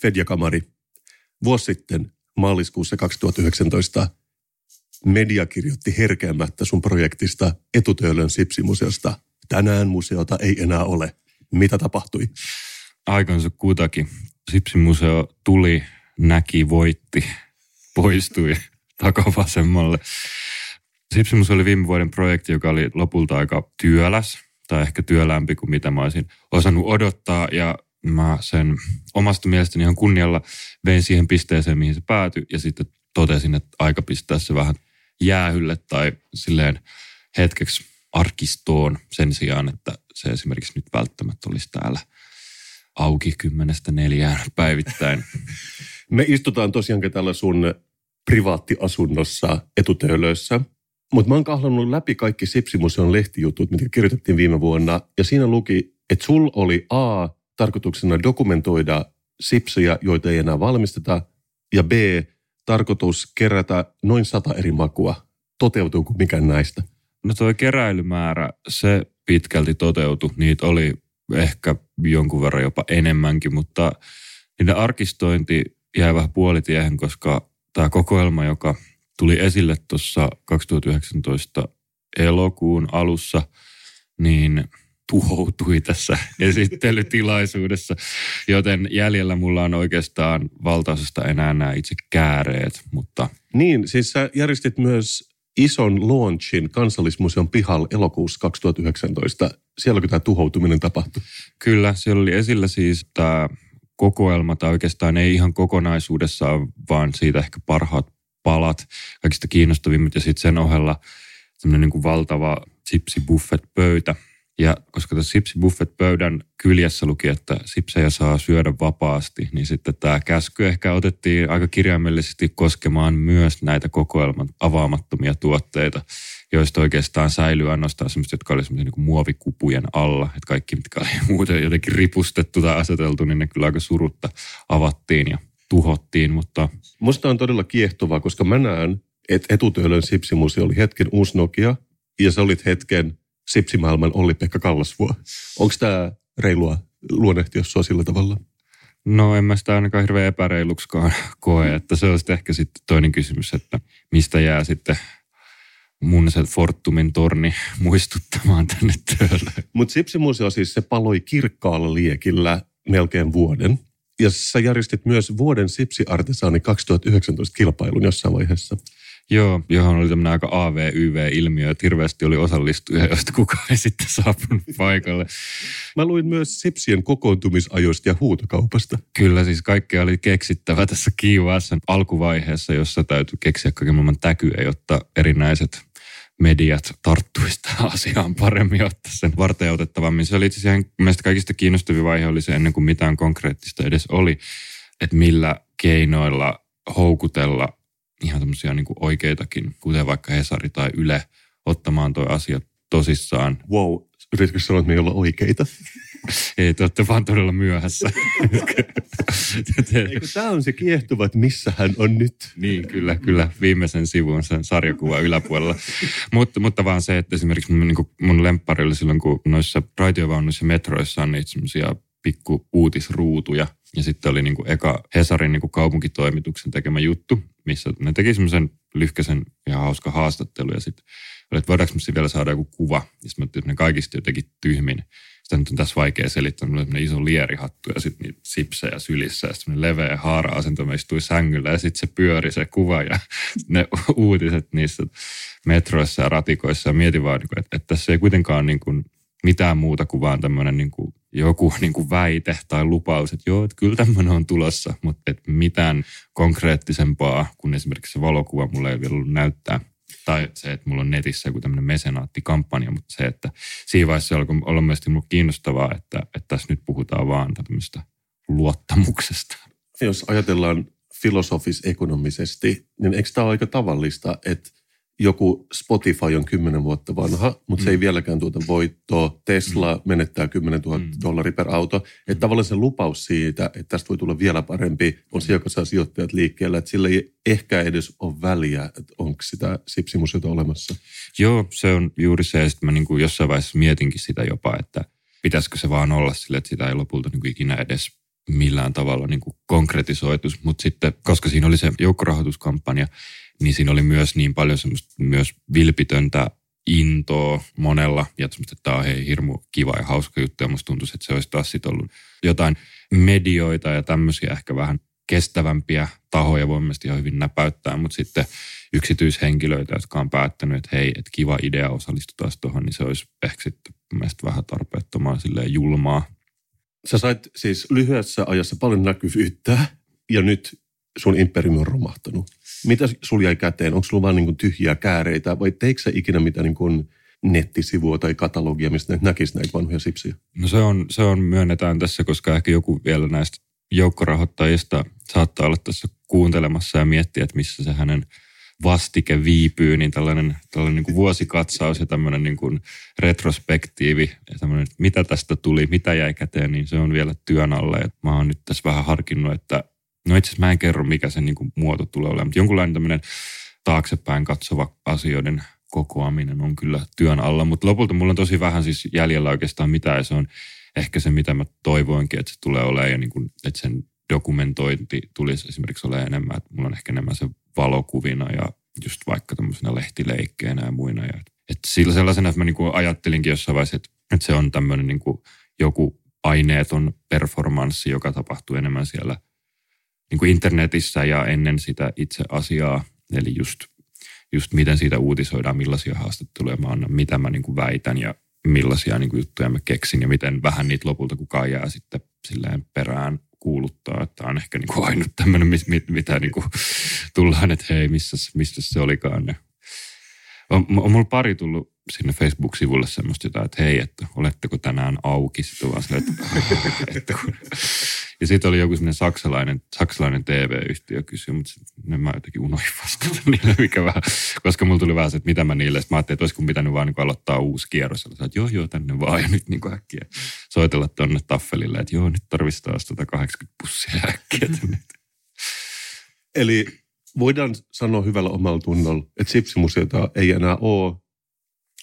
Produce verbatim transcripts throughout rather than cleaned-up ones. Fedja Kammari. Vuosi sitten, maaliskuussa kaksituhattayhdeksäntoista, media kirjoitti herkeämättä sun projektista Etu-Töölön Sipsimuseosta. Tänään museota ei enää ole. Mitä tapahtui? Aikansa kuutakin. Sipsimuseo tuli, näki, voitti, poistui takavasemmalle. Sipsimuseo oli viime vuoden projekti, joka oli lopulta aika työläs, tai ehkä työlämpi kuin mitä mä olisin osannut odottaa, ja mä sen omasta mielestäni ihan kunnialla vein siihen pisteeseen, mihin se päätyi, ja sitten totesin, että aika pistää se vähän jäähylle tai silleen hetkeksi arkistoon sen sijaan, että se esimerkiksi nyt välttämättä olisi täällä auki kymmenestä neljään päivittäin. Me istutaan tosiaankin täällä sun privaattiasunnossa Etu-Töölössä, mutta mä oon kahlannut läpi kaikki Sipsimuseon lehtijutut, mitä kirjoitettiin viime vuonna, ja siinä luki, että sul oli A, tarkoituksena dokumentoida sipsiä, joita ei enää valmisteta, ja B, tarkoitus kerätä noin sata eri makua. Toteutuuko mikään näistä? No toi keräilymäärä, se pitkälti toteutui. Niitä oli ehkä jonkun verran jopa enemmänkin, mutta niiden arkistointi jäi vähän puolitiehen, koska tämä kokoelma, joka tuli esille tuossa kaksituhattayhdeksäntoista elokuun alussa, niin tuhoutui tässä esittelytilaisuudessa, joten jäljellä mulla on oikeastaan valtaosasta enää nämä itse kääreet, mutta niin, siis sä järjestit myös ison launchin Kansallismuseon pihalla elokuussa kaksituhattayhdeksäntoista. Sielläkö tämä tuhoutuminen tapahtui? Kyllä, siellä oli esillä siis tämä kokoelma, tai oikeastaan ei ihan kokonaisuudessaan, vaan siitä ehkä parhaat palat, kaikista kiinnostavimmat, ja sitten sen ohella tämmöinen niin kuin valtava sipsibuffet-pöytä. Ja koska tässä sipsibuffet-pöydän kyljessä luki, että sipsejä saa syödä vapaasti, niin sitten tämä käsky ehkä otettiin aika kirjaimellisesti koskemaan myös näitä kokoelman avaamattomia tuotteita, joista oikeastaan säilyy ainoastaan semmoista, jotka oli semmoisia niin kuin muovikupujen alla. Että kaikki, mitkä oli muuten jotenkin ripustettu tai aseteltu, niin ne kyllä aika surutta avattiin ja tuhottiin. Mutta musta on todella kiehtovaa, koska mä näen, että Etu-Töölön Sipsimuseo oli hetken uusi Nokia ja se olit hetken sipsimaailman Olli-Pekka Kallasvuo. Onko tämä reilua luonnehtia sua sillä tavalla? No en mä sitä ainakaan hirveän epäreiluksikaan koe, että se on sitten ehkä sitten toinen kysymys, että mistä jää sitten mun se Fortumin torni muistuttamaan tänne Töölöön. Mutta Sipsimuseo siis se paloi kirkkaalla liekillä melkein vuoden. Ja sä järjestit myös vuoden Sipsi-artesaani kaksituhattayhdeksäntoista kilpailun jossain vaiheessa. Joo, johon oli tämmöinen aika A V Y V-ilmiö, että hirveästi oli osallistujia, josta kukaan ei sitten saapunut paikalle. Mä luin myös sipsien kokoontumisajoista ja huutokaupasta. Kyllä, siis kaikkea oli keksittävä tässä kiivaassa alkuvaiheessa, jossa täytyy keksiä kaiken maailman täkyä, jotta erinäiset mediat tarttuisi tähän asiaan paremmin ja ottaisi sen varten otettavammin. Se oli itse asiassa mielestäni kaikista kiinnostavin vaihe oli se, ennen kuin mitään konkreettista edes oli, että millä keinoilla houkutella ihan tämmöisiä niin kuin oikeitakin, kuten vaikka Hesari tai Yle, ottamaan toi asia tosissaan. Wow, yritkö sanoa, että me ei olla oikeita? Ei, te olette vaan todella myöhässä. Eikö tämä on se kiehtova, että missä hän on nyt? Niin, kyllä, kyllä. Viimeisen sivun sen sarjakuvan yläpuolella. Mut, mutta vaan se, että esimerkiksi mun, niin mun lemppari oli silloin, kun noissa raitiovaunuissa metroissa on niitä semmoisia pikku uutisruutuja. Ja sitten oli niin kuin eka Hesarin niin kuin kaupunkitoimituksen tekemä juttu, missä ne teki semmoisen lyhkäisen ja hauska haastattelu. Ja sitten oli, että voidaanko me vielä saada joku kuva. Ja sitten mä ajattelin, että ne kaikista jotenkin tyhmin. Sitä nyt on tässä vaikea selittää. Mulla oli semmoinen iso lierihattu ja sitten niitä sipsejä sylissä. Ja semmoinen leveä haara-asento. Mä istuin sängyllä ja sitten se pyöri se kuva. Ja ne uutiset niissä metroissa ja ratikoissa. Ja mietin vaan, että, että tässä ei kuitenkaan niin kuin mitään muuta kuin vaan tämmöinen niin kuin joku niin kuin väite tai lupaus, että joo, että kyllä tämmöinen on tulossa, mutta et mitään konkreettisempaa kuin esimerkiksi se valokuva mulla ei vielä ollut näyttää. Tai se, että mulla on netissä joku tämmöinen mesenaattikampanja, mutta se, että siinä vaiheessa alkoi olla mielestäni mulle kiinnostavaa, että, että tässä nyt puhutaan vaan tämmöistä luottamuksesta. Jos ajatellaan filosofis-ekonomisesti, niin eikö tämä ole aika tavallista, että Joku Spotify on kymmenen vuotta vanha, mutta mm. se ei vieläkään tuota voittoa. Tesla mm. menettää kymmenen tuhatta mm. dollaria per auto. Että mm. tavallaan se lupaus siitä, että tästä voi tulla vielä parempi, on se, joka saa sijoittajat liikkeelle. Että sillä ei ehkä edes ole väliä, että onko sitä Sipsimuseota olemassa. Joo, se on juuri se. Ja sitten mä niin kuin jossain vaiheessa mietinkin sitä jopa, että pitäisikö se vaan olla sille, että sitä ei lopulta niin kuin ikinä edes millään tavalla niin kuin konkretisoitus. Mutta sitten, koska siinä oli se joukkorahoituskampanja, niin siinä oli myös niin paljon semmoista myös vilpitöntä intoa monella. Ja semmoista, että tämä on hei, hirmu kiva ja hauska juttu. Ja musta tuntuisi, että se olisi taas sitten ollut jotain medioita ja tämmöisiä ehkä vähän kestävämpiä tahoja. Voi mielestäni ihan hyvin näpäyttää, mutta sitten yksityishenkilöitä, jotka on päättänyt, että hei, että kiva idea, osallistutaan tuohon, niin se olisi ehkä sitten mielestäni vähän tarpeettomaan silleen julmaa. Sä sait siis lyhyessä ajassa paljon näkyvyyttä ja nyt sun imperiumi on romahtanut. Mitä sulla jäi käteen? Onko sulla vaan niin kuin tyhjiä kääreitä vai teikö sä ikinä mitään niin kuin nettisivua tai katalogia, mistä näkisi näitä vanhoja sipsiä? No se on, se on myönnetään tässä, koska ehkä joku vielä näistä joukkorahoittajista saattaa olla tässä kuuntelemassa ja miettiä, että missä se hänen vastike viipyy, niin tällainen, tällainen niin kuin vuosikatsaus ja tämmöinen niin kuin retrospektiivi ja tämmöinen, että mitä tästä tuli, mitä jäi käteen, niin se on vielä työn alla. Ja mä oon nyt tässä vähän harkinnut, että no itse asiassa mä en kerro, mikä se niin kuin muoto tulee olemaan, mutta jonkunlainen tämmöinen taaksepäin katsova asioiden kokoaminen on kyllä työn alla, mutta lopulta mulla on tosi vähän siis jäljellä oikeastaan mitään ja se on ehkä se, mitä mä toivoinkin, että se tulee olemaan ja niin kuin, että sen dokumentointi tulisi esimerkiksi olemaan enemmän, että mulla on ehkä enemmän se valokuvina ja just vaikka tämmöisenä lehtileikkeinä ja muina. Ja, että sillä sellaisena mä niin kuin ajattelinkin jossain vaiheessa, että, että se on tämmöinen niin kuin joku aineeton performanssi, joka tapahtuu enemmän siellä niin kuin internetissä ja ennen sitä itse asiaa. Eli just, just miten siitä uutisoidaan, millaisia haastatteluja mä annan, mitä mä niin kuin väitän ja millaisia niin kuin juttuja mä keksin ja miten vähän niitä lopulta kukaan jää sitten silleen perään kuuluttaa, että on ehkä niin kuin ainut tämmöinen, mit, mit, mitä niin kuin tullaan, että hei, mistä se olikaan ne. On, on mulla pari tullut sinne Facebook-sivulle semmoista jotain, että hei, että oletteko tänään auki? Sitten vaan sille, että, että kun... Ja sitten oli joku semmoinen saksalainen, saksalainen T V-yhtiö kysyi, mutta ne mä jotenkin unohdin vastata niille, mikä vähän, koska mulla tuli vähän se, että mitä mä niille. Sitten mä ajattelin, että olisiko pitänyt vaan niin kuin aloittaa uusi kierros. Ja että joo, joo, tänne vaan ja nyt niin kuin äkkiä soitella tonne taffelille, että joo, nyt tarvitsisi taas sata kahdeksankymmentä pussia äkkiä tänne. Eli voidaan sanoa hyvällä omalla tunnolla, että Sipsimuseota ei enää ole,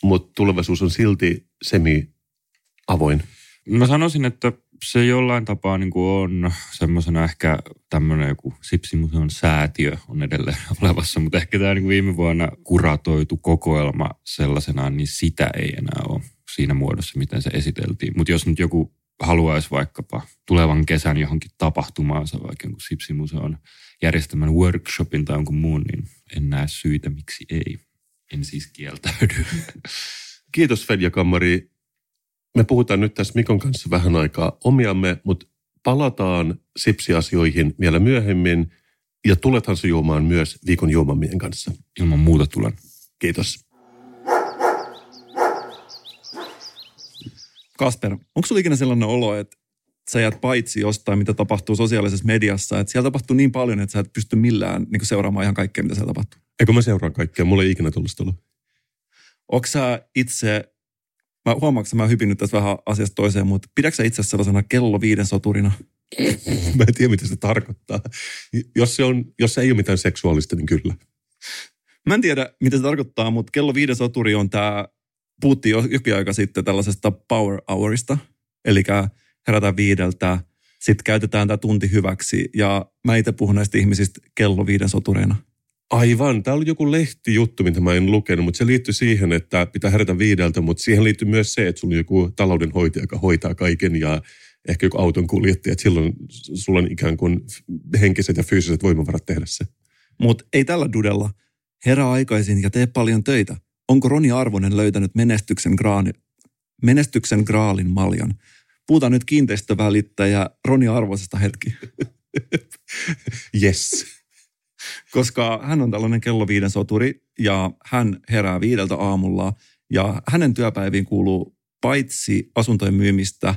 mutta tulevaisuus on silti semi-avoin. Mä sanoisin, että se jollain tapaa niin kuin on semmoisena ehkä tämmöinen joku Sipsimuseon säätiö on edelleen olevassa, mutta ehkä tämä niin kuin viime vuonna kuratoitu kokoelma sellaisenaan, niin sitä ei enää ole siinä muodossa, miten se esiteltiin. Mutta jos nyt joku haluaisi vaikkapa tulevan kesän johonkin tapahtumaansa, vaikka jonkun Sipsimuseon järjestämän workshopin tai jonkun muun, niin en näe syitä, miksi ei. En siis kieltäydy. Kiitos Fedja Kammari. Me puhutaan nyt tässä Mikon kanssa vähän aikaa omiamme, mutta palataan sipsiasioihin vielä myöhemmin. Ja tulethan se juomaan myös viikon juomamien kanssa. Ilman muuta tulen. Kiitos. Kasper, onko sulla ikinä sellainen olo, että sä jäät paitsi jostain, mitä tapahtuu sosiaalisessa mediassa? Että siellä tapahtuu niin paljon, että sä et pysty millään niin seuraamaan ihan kaikkea, mitä siellä tapahtuu. Eikö mä seuraan kaikkea? Mulla ei ikinä tullut tulla. Onko sä itse... Mä huomaan, että mä hypin nyt tässä vähän asiasta toiseen, mutta pidätkö sä itse sellaisena kello viiden soturina? Mä en tiedä, mitä se tarkoittaa. Jos se, on, jos se ei ole mitään seksuaalista, niin kyllä. Mä en tiedä, mitä se tarkoittaa, mutta kello viiden soturi on tää, puhuttiin jokin aika sitten tällaisesta power hourista. Eli herätään viideltä, sitten käytetään tää tunti hyväksi ja mä itse puhun näistä ihmisistä kello viiden sotureina. Aivan. Täällä oli joku lehtijuttu, mitä mä en lukenut, mutta se liittyy siihen, että pitää herätä viideltä, mutta siihen liittyy myös se, että sulla on joku taloudenhoitaja, joka hoitaa kaiken ja ehkä joku auton kuljettaja, että silloin sulla on ikään kuin henkiset ja fyysiset voimavarat tehdä se. Mutta ei tällä dudella. Herää aikaisin ja tee paljon töitä. Onko Roni Arvonen löytänyt menestyksen, graani, menestyksen graalin maljan? Puhutaan nyt kiinteistövälittäjä Roni Arvosesta hetki. Yes. Koska hän on tällainen kello viiden soturi ja hän herää viideltä aamulla ja hänen työpäiviin kuuluu paitsi asuntojen myymistä,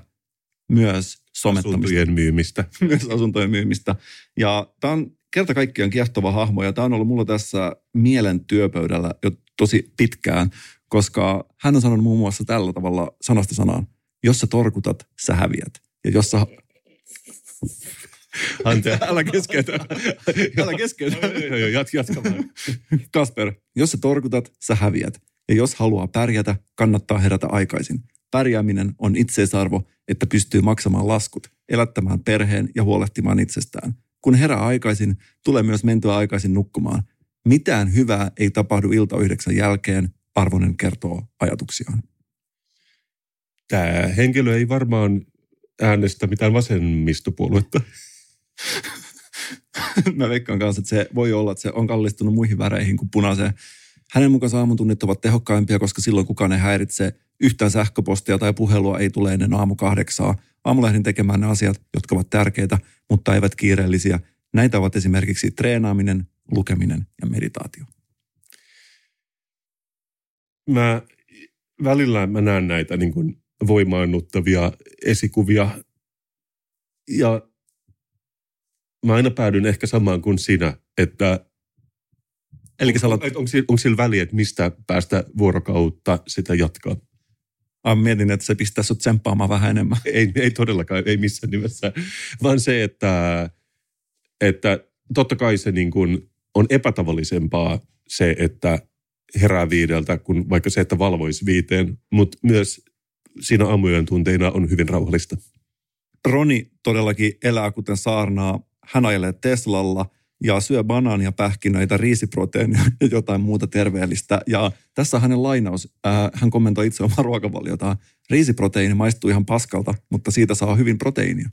myös somettamista. Asuntojen myymistä. Myös asuntojen myymistä. Ja tämä on kerta kaikkiaan kiehtova hahmo, ja tämä on ollut mulla tässä mielen työpöydällä jo tosi pitkään, koska hän on sanonut muun muassa tällä tavalla sanasta sanaan, jos sä torkutat, sä häviät. Ja jos sä... Anteeksi. Älä keskeytä. Älä keskeytä. Joo, joo, jat, jatka vaan. Kasper, jos sä torkutat, sä häviät. Ja jos haluaa pärjätä, kannattaa herätä aikaisin. Pärjääminen on itseisarvo, että pystyy maksamaan laskut, elättämään perheen ja huolehtimaan itsestään. Kun herää aikaisin, tulee myös mentyä aikaisin nukkumaan. Mitään hyvää ei tapahdu ilta yhdeksän jälkeen, Arvonen kertoo ajatuksiaan. Tämä henkilö ei varmaan äänestä mitään vasemmistopuoluetta. Mä veikkaan kanssa, että se voi olla, että se on kallistunut muihin väreihin kuin punaiseen. Hänen mukaan aamutunnit ovat tehokkaimpia, koska silloin kukaan ei häiritse. Yhtään sähköpostia tai puhelua ei tule ennen aamu kahdeksaa. Aamulla lähdin tekemään ne asiat, jotka ovat tärkeitä, mutta eivät kiireellisiä. Näitä ovat esimerkiksi treenaaminen, lukeminen ja meditaatio. Mä välillä mä näen näitä niin kuin voimaannuttavia esikuvia. Ja mä aina päädyn ehkä samaan kuin sinä, että... Eli on, on, onko, sillä, onko sillä väliä, että mistä päästä vuorokautta sitä jatkaa? Ah, mietin, että se pistää sut tsemppaamaan vähän enemmän. Ei, ei todellakaan, ei missään nimessä. Vaan se, että, että totta kai se niin kuin on epätavallisempaa se, että herää viideltä, kuin vaikka se, että valvoisi viiteen. Mutta myös siinä aamuyön tunteina on hyvin rauhallista. Roni todellakin elää kuten saarnaa. Hän ajelee Teslalla ja syö banaania, pähkinöitä, riisiproteiinia ja jotain muuta terveellistä. Ja tässä hänen lainaus, äh, hän kommentoi itse omaa ruokavaliotaan. Riisiproteiini maistuu ihan paskalta, mutta siitä saa hyvin proteiinia.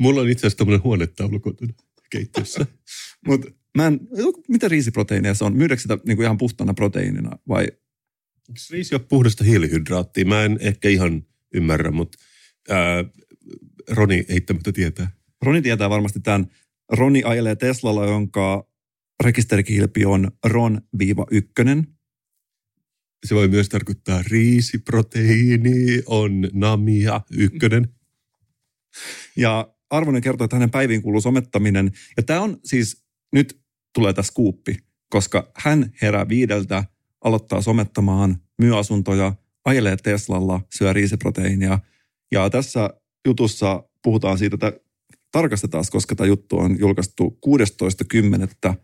Mulla on itse asiassa tämmöinen huonetaulu kotona keittiössä. Mutta mä en, mitä riisiproteiinia se on? Myydäänkö sitä niinku ihan puhtana proteiinina vai? Riisi on puhdasta hiilihydraattia. Mä en ehkä ihan ymmärrä, mutta äh, Roni eittämättä tietää. Roni tietää varmasti tämän. Roni ajelee Teslalla, jonka rekisterikilpi on Ron yksi. Se voi myös tarkoittaa riisiproteiini on namia ykkönen. Ja Arvonen kertoo, että hänen päiviin kuuluu somettaminen. Ja tämä on siis, nyt tulee tässä skuuppi, koska hän herää viideltä, aloittaa somettamaan, myy asuntoja, ajelee Teslalla, syö riisiproteiinia. Ja tässä jutussa puhutaan siitä, että tarkastetaan, koska tämä juttu on julkaistu kuudestoista kymmenettä.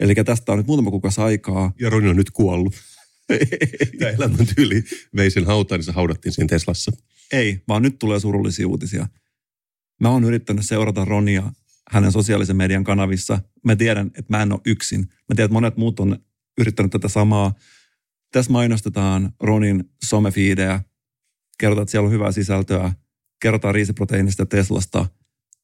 Eli tästä on nyt muutama kuukausi aikaa. Ja Roni on nyt kuollut. Tämä elämäntyyli vei sen hautaan, niin se haudattiin siinä Teslassa. Ei, vaan nyt tulee surullisia uutisia. Mä oon yrittänyt seurata Ronia hänen sosiaalisen median kanavissa. Mä tiedän, että mä en ole yksin. Mä tiedän, että monet muut on yrittänyt tätä samaa. Tässä mainostetaan Ronin somefiidejä. Kerrotaan, että siellä on hyvää sisältöä. Kerrotaan riisiproteiinista ja Teslasta.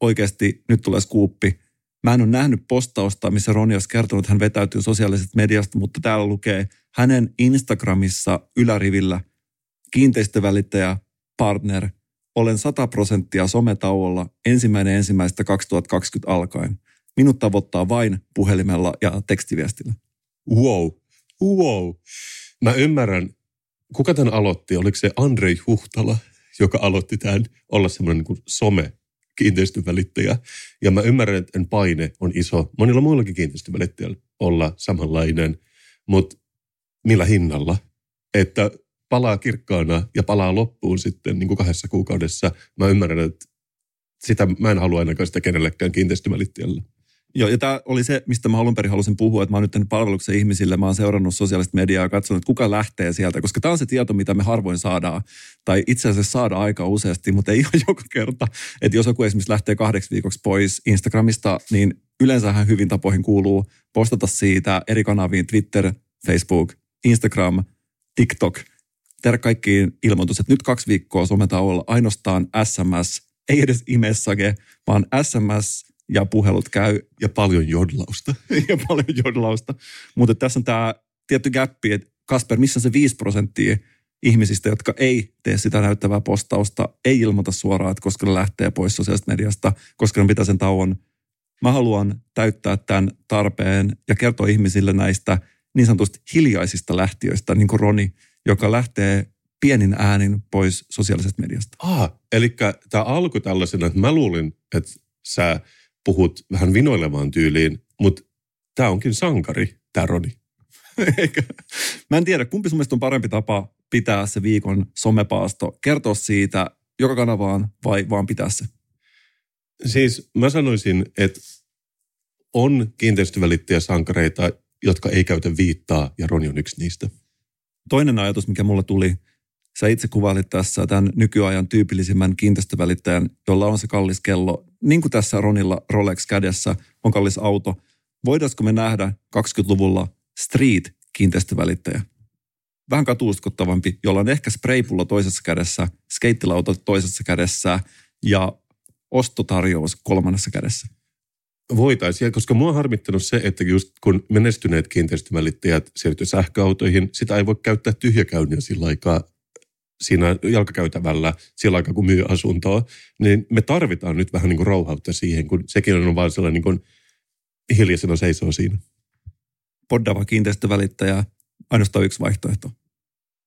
Oikeasti nyt tulee skuuppi. Mä en ole nähnyt postausta, missä Roni olisi kertonut, että hän vetäytyy sosiaalisesta mediasta, mutta täällä lukee hänen Instagramissa ylärivillä kiinteistövälittäjä, partner, olen sata prosenttia sometauolla ensimmäinen ensimmäistä kaksituhattakaksikymmentä alkaen. Minut tavoittaa vain puhelimella ja tekstiviestillä. Wow, wow. Mä ymmärrän, kuka tämän aloitti? Oliko se Andrei Huhtala, joka aloitti tämän olla semmoinen niin kuin some kiinteistövälittäjä. Ja mä ymmärrän, että paine on iso. Monilla muillakin kiinteistövälittäjillä olla samanlainen, mutta millä hinnalla? Että palaa kirkkaana ja palaa loppuun sitten niin kuin kahdessa kuukaudessa. Mä ymmärrän, että sitä mä en halua ainakaan sitä kenellekään kiinteistövälittäjälle. Joo, ja tämä oli se, mistä mä alun perin halusin puhua, että mä oon nyt tehnyt palveluksen ihmisille, mä oon seurannut sosiaalista mediaa ja katsonut, että kuka lähtee sieltä, koska tämä on se tieto, mitä me harvoin saadaan, tai itse asiassa saadaan aika useasti, mutta ei ole joka kerta, että jos joku esimerkiksi lähtee kahdeksi viikoksi pois Instagramista, niin yleensähän hyvin tapoihin kuuluu postata siitä eri kanaviin, Twitter, Facebook, Instagram, TikTok, tehdä kaikkiin ilmoitus, että nyt kaksi viikkoa sometauolla ainoastaan S M S, ei edes imessage, vaan S M S, ja puhelut käy. Ja paljon jodlausta. ja paljon jodlausta. Mutta tässä on tämä tietty gäppi, että Kasper, missä se viisi prosenttia ihmisistä, jotka ei tee sitä näyttävää postausta, ei ilmoita suoraan, että koska ne lähtee pois sosiaalisesta mediasta, koska ne pitää sen tauon. Mä haluan täyttää tämän tarpeen ja kertoa ihmisille näistä niin sanotusti hiljaisista lähtiöistä, niin kuin Roni, joka lähtee pienin äänin pois sosiaalisesta mediasta. Ah, eli tämä alkoi tällaisena, että mä luulin, että sä puhut vähän vinoilevaan tyyliin, mutta tämä onkin sankari, tämä Roni. Eikä. Mä en tiedä, kumpi sun mielestä on parempi tapa pitää se viikon somepaasto, kertoa siitä joka kanavaan vai vaan pitää se? Siis mä sanoisin, että on kiinteistövälittäjä sankareita, jotka ei käytä viittaa, ja Roni on yksi niistä. Toinen ajatus, mikä mulla tuli, sä itse kuvailit tässä tämän nykyajan tyypillisimmän kiinteistövälittäjän, jolla on se kallis kello. Niin kuin tässä Ronilla Rolex kädessä on kallis auto, voidaanko me nähdä kaksikymmentäluvulla street-kiinteistövälittäjä? Vähän katuuskottavampi, jolla on ehkä spraypulla toisessa kädessä, skeittilauta toisessa kädessä ja ostotarjous kolmannessa kädessä. Voitaisiin, koska mua on harmittanut se, että just kun menestyneet kiinteistövälittäjät siirtyy sähköautoihin, sitä ei voi käyttää tyhjäkäynniä sillä aikaa siinä jalkakäytävällä, sillä aikaa kun myy asuntoa, niin me tarvitaan nyt vähän niin kuin rauhautta siihen, kun sekin on vaan sellainen niin kuin hiljaisena seisoo siinä. Poddava kiinteistövälittäjä, ainoastaan yksi vaihtoehto.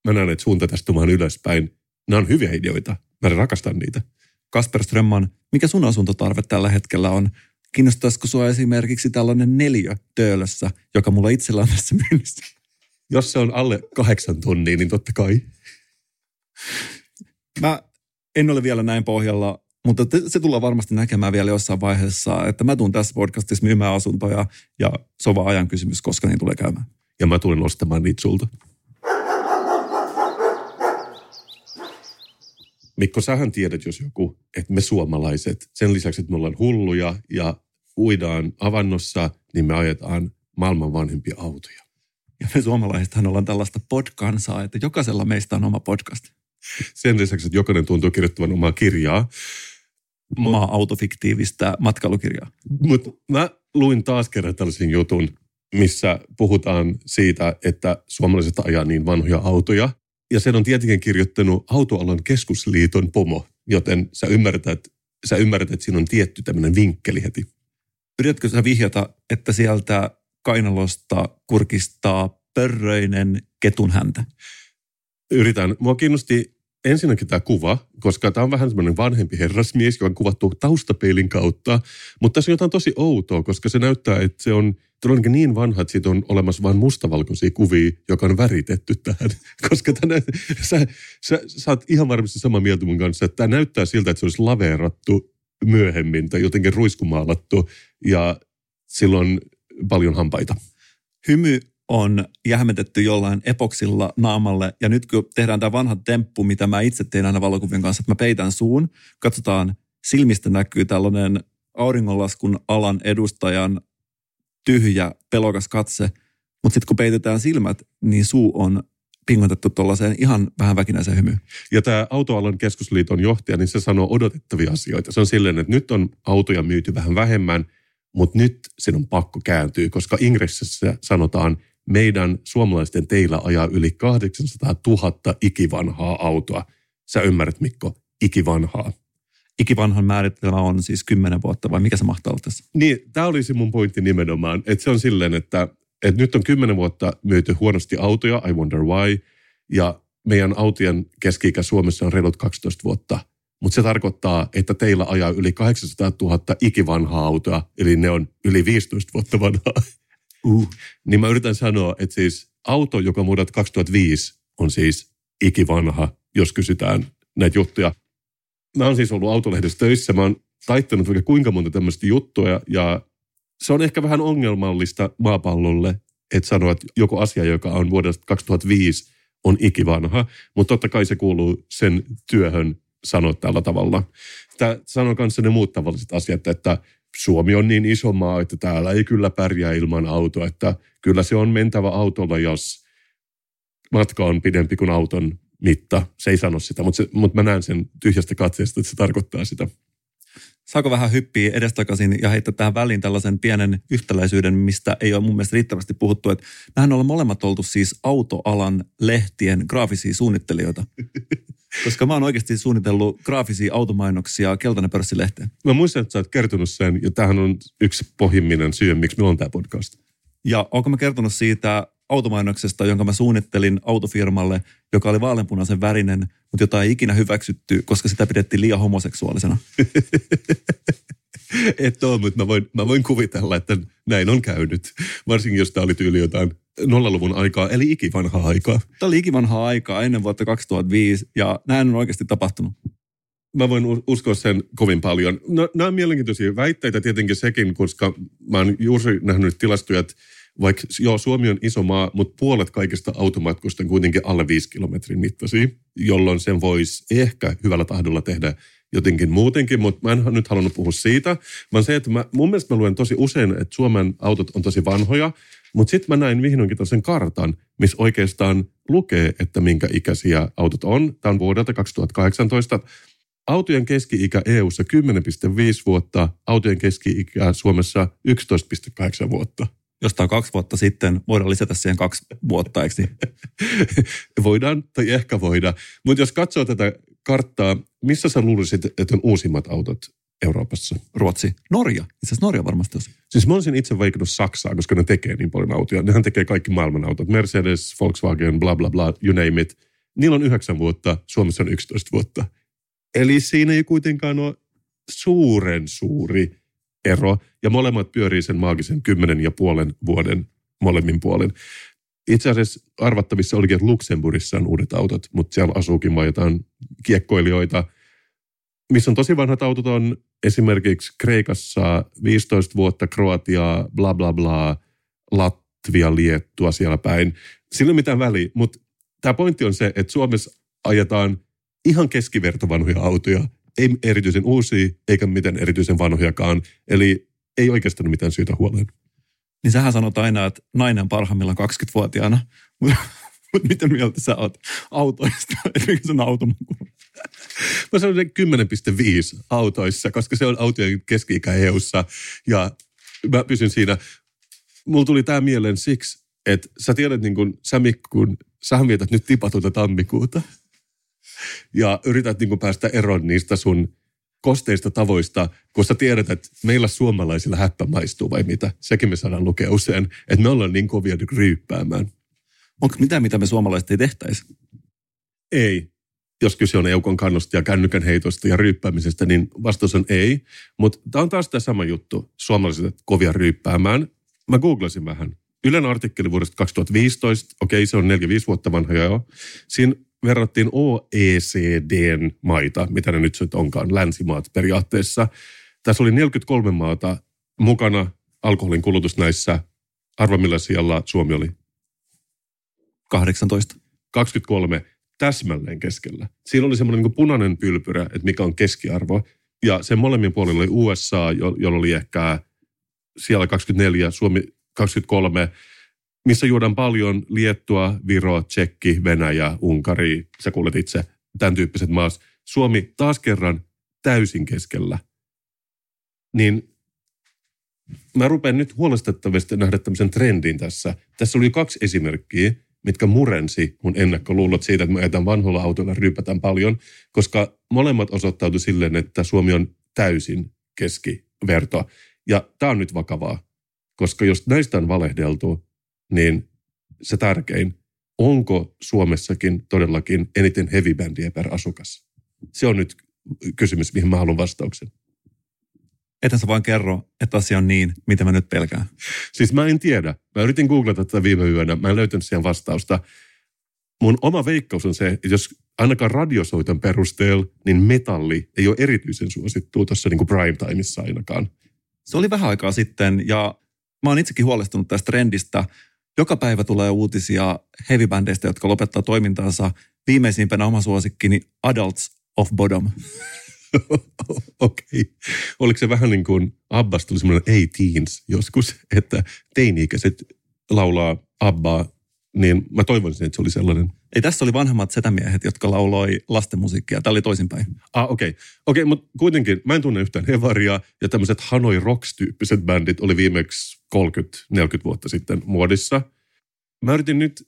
Mä näen, että suunta tästä tumaan ylöspäin. Nämä on hyviä ideoita. Mä rakastan niitä. Kasper Strömman, mikä sun asuntotarve tällä hetkellä on? Kiinnostaisiko sua esimerkiksi tällainen neliö Töölössä, joka mulla itsellä on tässä myynnissä? Jos se on alle kahdeksan tonnia, niin totta kai. Mä en ole vielä näin pohjalla, mutta se tullaan varmasti näkemään vielä jossain vaiheessa, että mä tuun tässä podcastissa myymään asuntoja ja se on vaan ajan kysymys, koska niin tulee käymään. Ja mä tulen ostamaan niitä sulta. Mikko, sähän tiedät, jos joku, että me suomalaiset, sen lisäksi, että me ollaan hulluja ja uidaan avannossa, niin me ajetaan maailman vanhempia autoja. Ja me suomalaisethan ollaan tällaista pod-kansaa, että jokaisella meistä on oma podcast. Sen lisäksi, että jokainen tuntuu kirjoittavan omaa kirjaa. Omaa autofiktiivistä matkailukirjaa. Mutta mä luin taas kerran tällaisen jutun, missä puhutaan siitä, että suomalaiset ajaa niin vanhoja autoja. Ja sen on tietenkin kirjoittanut Autoalan keskusliiton pomo, joten sä ymmärrät, sä ymmärrät, että siinä on tietty tämmöinen vinkkeli heti. Yritätkö sä vihjata, että sieltä kainalosta kurkistaa pörröinen ketunhäntä? Yritän. Mua kiinnosti ensinnäkin tämä kuva, koska tämä on vähän semmoinen vanhempi herrasmies, joka on kuvattu taustapeilin kautta. Mutta tässä on jotain tosi outoa, koska se näyttää, että se on todellakin niin vanha, että siitä on olemassa vain mustavalkoisia kuvia, joka on väritetty tähän. Koska tänä, sä, sä, sä oot ihan varmasti samaa mieltä mun kanssa, että tämä näyttää siltä, että se olisi laveerattu myöhemmin tai jotenkin ruiskumaalattu ja silloin paljon hampaita. Hymy on jähmetetty jollain epoksilla naamalle. Ja nyt kun tehdään tämä vanha temppu, mitä mä itse tein aina valokuvien kanssa, että mä peitän suun, katsotaan, silmistä näkyy tällainen auringonlaskun alan edustajan tyhjä, pelokas katse. Mutta sitten kun peitetään silmät, niin suu on pingotettu tuollaiseen ihan vähän väkinäiseen hymyyn. Ja tämä Autoalan keskusliiton johtaja, niin se sanoo odotettavia asioita. Se on silleen, että nyt on autoja myyty vähän vähemmän, mutta nyt sen on pakko kääntyä, koska ingressissä sanotaan, meidän suomalaisten teillä ajaa yli kahdeksansataatuhatta ikivanhaa autoa. Sä ymmärrät, Mikko, ikivanhaa. Ikivanhan määritelmä on siis kymmenen vuotta, vai mikä se mahtaa olla tässä? Niin, tämä olisi mun pointti nimenomaan. Että se on silleen, että, että nyt on kymmenen vuotta myyty huonosti autoja, I wonder why. Ja meidän autojen keski-ikä Suomessa on reilut kaksitoista vuotta. Mutta se tarkoittaa, että teillä ajaa yli kahdeksansataatuhatta ikivanhaa autoa, eli ne on yli viisitoista vuotta vanhaa. Uh. Niin mä yritän sanoa, että siis auto, joka vuodelta kaksituhattaviisi on siis ikivanha, jos kysytään näitä juttuja. Mä oon siis ollut Autolehdessä töissä, mä oon taittanut vaikka kuinka monta tämmöistä juttua ja se on ehkä vähän ongelmallista maapallolle, että sanoa, että joku asia, joka on vuodesta kaksituhattaviisi on ikivanha, mutta totta kai se kuuluu sen työhön sanoa tällä tavalla. Tämä sanoo kanssa ne muut tavalliset asiat, että Suomi on niin iso maa, että täällä ei kyllä pärjää ilman autoa, että kyllä se on mentävä autolla, jos matka on pidempi kuin auton mitta. Se ei sano sitä, mutta, se, mutta mä näen sen tyhjästä katseesta, että se tarkoittaa sitä. Saako vähän hyppiä edestakaisin ja heittää tähän väliin tällaisen pienen yhtäläisyyden, mistä ei ole mun mielestä riittävästi puhuttu, että mehän ollaan molemmat oltu siis autoalan lehtien graafisia suunnittelijoita. Koska mä oon oikeasti suunnitellut graafisia automainoksia keltainen pörssilehteen. Mä muistan, että sä oot kertonut sen, ja tämähän on yksi pohjimminen syy, miksi meillä on tämä podcast. Ja oonko mä kertonut siitä automainoksesta, jonka mä suunnittelin autofirmalle, joka oli vaaleanpunaisen värinen, mutta jota ei ikinä hyväksytty, koska sitä pidettiin liian homoseksuaalisena. et ole, mutta mä voin, mä voin kuvitella, että näin on käynyt. Varsinkin, jos tämä oli tyyli jotain nollaluvun aikaa, eli ikivanhaa aikaa. Tämä oli ikivanhaa aikaa ennen vuotta kaksituhattaviisi, ja näin on oikeasti tapahtunut. Mä voin uskoa sen kovin paljon. No, nämä on mielenkiintoisia väitteitä tietenkin sekin, koska mä oon juuri nähnyt tilastoja, että vaikka joo, Suomi on iso maa, mutta puolet kaikista automatkusta on kuitenkin alle viisi kilometrin mittaisia, jolloin sen voisi ehkä hyvällä tahdolla tehdä jotenkin muutenkin, mutta mä en nyt halunnut puhua siitä, vaan se, että mä, mun mielestä mä luen tosi usein, että Suomen autot on tosi vanhoja, mutta sitten mä näin vihdoinkin tällaisen kartan, missä oikeastaan lukee, että minkä ikäisiä autot on. Tämä on vuodelta kaksituhattakahdeksantoista. Autojen keski-ikä E U:ssa kymmenen pilkku viisi vuotta, autojen keski-ikä Suomessa yksitoista pilkku kahdeksan vuotta. Jostain kaksi vuotta sitten, voidaan lisätä siihen kaksi vuotta, eikö niin? Voidaan tai ehkä voidaan. Mutta jos katsoo tätä karttaa, missä sä luulisit, että on uusimmat autot Euroopassa? Ruotsi. Norja. Itse asiassa Norja varmasti on. Siis mä olisin itse vaikuttanut Saksaa, koska ne tekee niin paljon autoja. Nehän tekee kaikki maailman autot. Mercedes, Volkswagen, bla bla bla, you name it. Niillä on yhdeksän vuotta, Suomessa on yksitoista vuotta. Eli siinä ei kuitenkaan ole suuren suuri ero, ja molemmat pyörii sen maagisen kymmenen ja puolen vuoden molemmin puolen. Itse asiassa arvattavissa olikin, että Luxemburgissa on uudet autot, mutta siellä asuukin vaan jotain kiekkoilijoita. Missä on tosi vanhat autot on esimerkiksi Kreikassa viisitoista vuotta, Kroatiaa, bla bla bla, Latvia, Liettua siellä päin. Sillä ei mitään väliä, mutta tämä pointti on se, että Suomessa ajetaan ihan keskivertovanhoja autoja. Ei erityisen uusia, eikä mitään erityisen vanhojakaan. Eli ei oikeastaan mitään syytä huoleen. Niin sähän sanot aina, että nainen parhaimmillaan kaksikymmentävuotiaana. Mutta mut miten mieltä sä oot autoista? Että mikä on automakuun? Mä sanon kymmenen pilkku viisi autoissa, koska se on autojen keski-ikä E U:ssa. Ja mä pysyn siinä. Mulla tuli tää mieleen siksi, että sä tiedät niin kun sä Mikkun, sähän vietät nyt tipatonta tammikuuta. Ja yrität niin kuin päästä eroon niistä sun kosteista tavoista, kun sä tiedät, että meillä suomalaisilla häppä maistuu vai mitä. Sekin me saadaan lukea usein, että me ollaan niin kovia nyt ryyppäämään. Onko mitään, mitä me suomalaiset ei tehtäisi? Ei. Jos kyse on eukon kannosta ja kännykän heitosta ja ryyppäämisestä, niin vastaus on ei. Mutta tämä on taas tämä sama juttu. Suomalaiset kovia ryyppäämään. Mä googlasin vähän. Ylen artikkeli vuodesta kaksituhattaviisitoista. Okei, se on neljä viisi vuotta vanha jo. Siinä verrattiin O E C D:n maita, mitä ne nyt onkaan, länsimaat periaatteessa. Tässä oli neljäkymmentäkolme maata mukana alkoholin kulutus näissä. Arva, millä sijalla Suomi oli? kahdeksantoista. kaksikymmentäkolme täsmälleen keskellä. Siinä oli semmoinen niin kuin punainen pylpyrä, että mikä on keskiarvo. Ja sen molemmin puolella oli U S A, jolla oli ehkä siellä kaksikymmentäneljä, Suomi kaksikymmentäkolme. Missä juodaan paljon Liettua, Viro, Tsekki, Venäjä, Unkari, sä kuulet itse, tämän tyyppiset maat. Suomi taas kerran täysin keskellä. Niin mä rupean nyt huolestuttavasti nähdä tämmöisen trendin tässä. Tässä oli kaksi esimerkkiä, mitkä murensi mun ennakkoluulot siitä, että me ajetaan vanhoilla autoilla ryypätään paljon, koska molemmat osoittautui silleen, että Suomi on täysin keskivertoa. Ja tää on nyt vakavaa, koska jos näistä on valehdeltu, niin se tärkein, onko Suomessakin todellakin eniten heavy bandia per asukas? Se on nyt kysymys, mihin mä haluan vastauksen. Ethän sä vaan kerro, että asia on niin, mitä mä nyt pelkään. Siis mä en tiedä. Mä yritin googlata tätä viime yönä. Mä en löytänyt siihen vastausta. Mun oma veikkaus on se, että jos ainakaan radiosoitan perusteella, niin metalli ei ole erityisen suosittua tuossa niin kuin prime timeissa ainakaan. Se oli vähän aikaa sitten ja mä oon itsekin huolestunut tästä trendistä. Joka päivä tulee uutisia heavy-bändeistä, jotka lopettaa toimintaansa. Viimeisimpänä oma suosikkini Adults of Bodom. Okei. Okay. Oliko se vähän niin kuin Abbasta tuli semmoinen ei-teens joskus, että teini-ikäiset laulaa Abbaa, niin mä toivoisin, että se oli sellainen. Ei, tässä oli vanhemmat setämiehet, jotka lauloi lastenmusiikkia. Tämä oli toisinpäin. Ah, okei. Okay. Okei, okay, mutta kuitenkin mä en tunne yhtään hevaria, ja tämmöiset Hanoi Rocks-tyyppiset bändit oli viimeksi kolmekymmentä neljäkymmentä vuotta sitten muodissa. Mä yritin nyt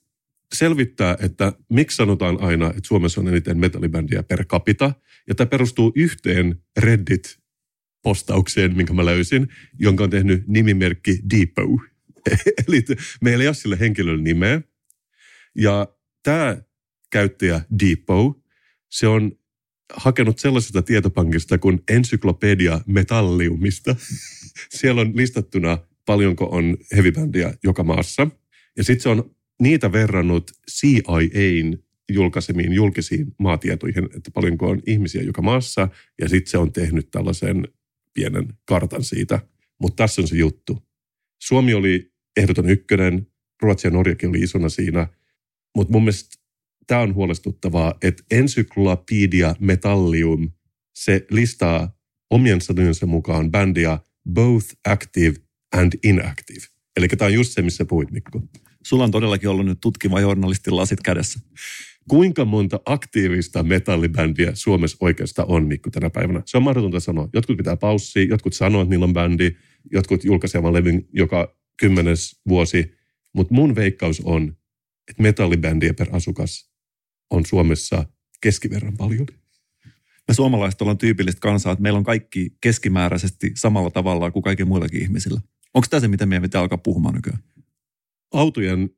selvittää, että miksi sanotaan aina, että Suomessa on eniten metallibändiä per capita. Ja tämä perustuu yhteen Reddit-postaukseen, minkä mä löysin, jonka on tehnyt nimimerkki Depot. Eli meillä ei ole sillä henkilöllä nimeä. Ja tämä käyttäjä Depot, se on hakenut sellaisesta tietopankista kuin Ensyklopedia Metalliumista. Siellä on listattuna paljonko on heavybändiä joka maassa. Ja sitten se on niitä verrannut C I A:n julkaisemiin julkisiin maatietoihin, että paljonko on ihmisiä joka maassa. Ja sitten se on tehnyt tällaisen pienen kartan siitä. Mutta tässä on se juttu. Suomi oli ehdoton ykkönen, Ruotsi ja Norjakin oli isona siinä. Mutta mun mielestä tämä on huolestuttavaa, että Encyclopedia Metallium, se listaa omien sanojensa mukaan bändiä both active and inactive. Eli tämä on just se, missä puhuit, Mikko. Sulla on todellakin ollut nyt tutkiva journalistin lasit kädessä. Kuinka monta aktiivista metallibändiä Suomessa oikeastaan on, Mikko, tänä päivänä? Se on mahdotonta sanoa. Jotkut pitää paussia, jotkut sanoo, että niillä on bändi, jotkut julkaisee vaan levyn joka kymmenes vuosi. Mutta mun veikkaus on, että metallibändiä per asukas on Suomessa keskiverran paljon. Me suomalaiset ollaan tyypillistä kansaa, että meillä on kaikki keskimääräisesti samalla tavalla kuin kaiken muillakin ihmisillä. Onko tämä se, mitä meidän pitää alkaa puhumaan nykyään? Autojen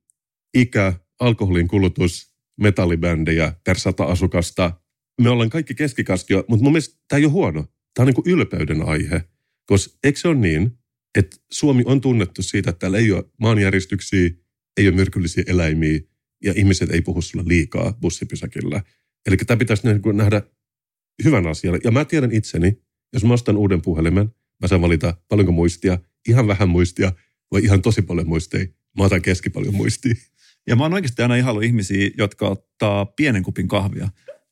ikä, alkoholin kulutus, metallibändejä per sata asukasta. Me ollaan kaikki keskikaskio, mutta mun mielestä tämä ei ole huono. Tämä on niin kuin ylpeyden aihe, koska eikö se ole niin, että Suomi on tunnettu siitä, että täällä ei ole maanjäristyksiä, ei ole myrkyllisiä eläimiä ja ihmiset ei puhu sulle liikaa bussipysäkillä. Eli tämä pitäisi nähdä hyvän asian. Ja mä tiedän itseni, jos mä ostan uuden puhelimen, mä saan valita paljonko muistia, ihan vähän muistia vai ihan tosi paljon muistia. Mä otan keskipaljon muistia. Ja mä oon oikeasti aina ihailu ihmisiä, jotka ottaa pienen kupin kahvia.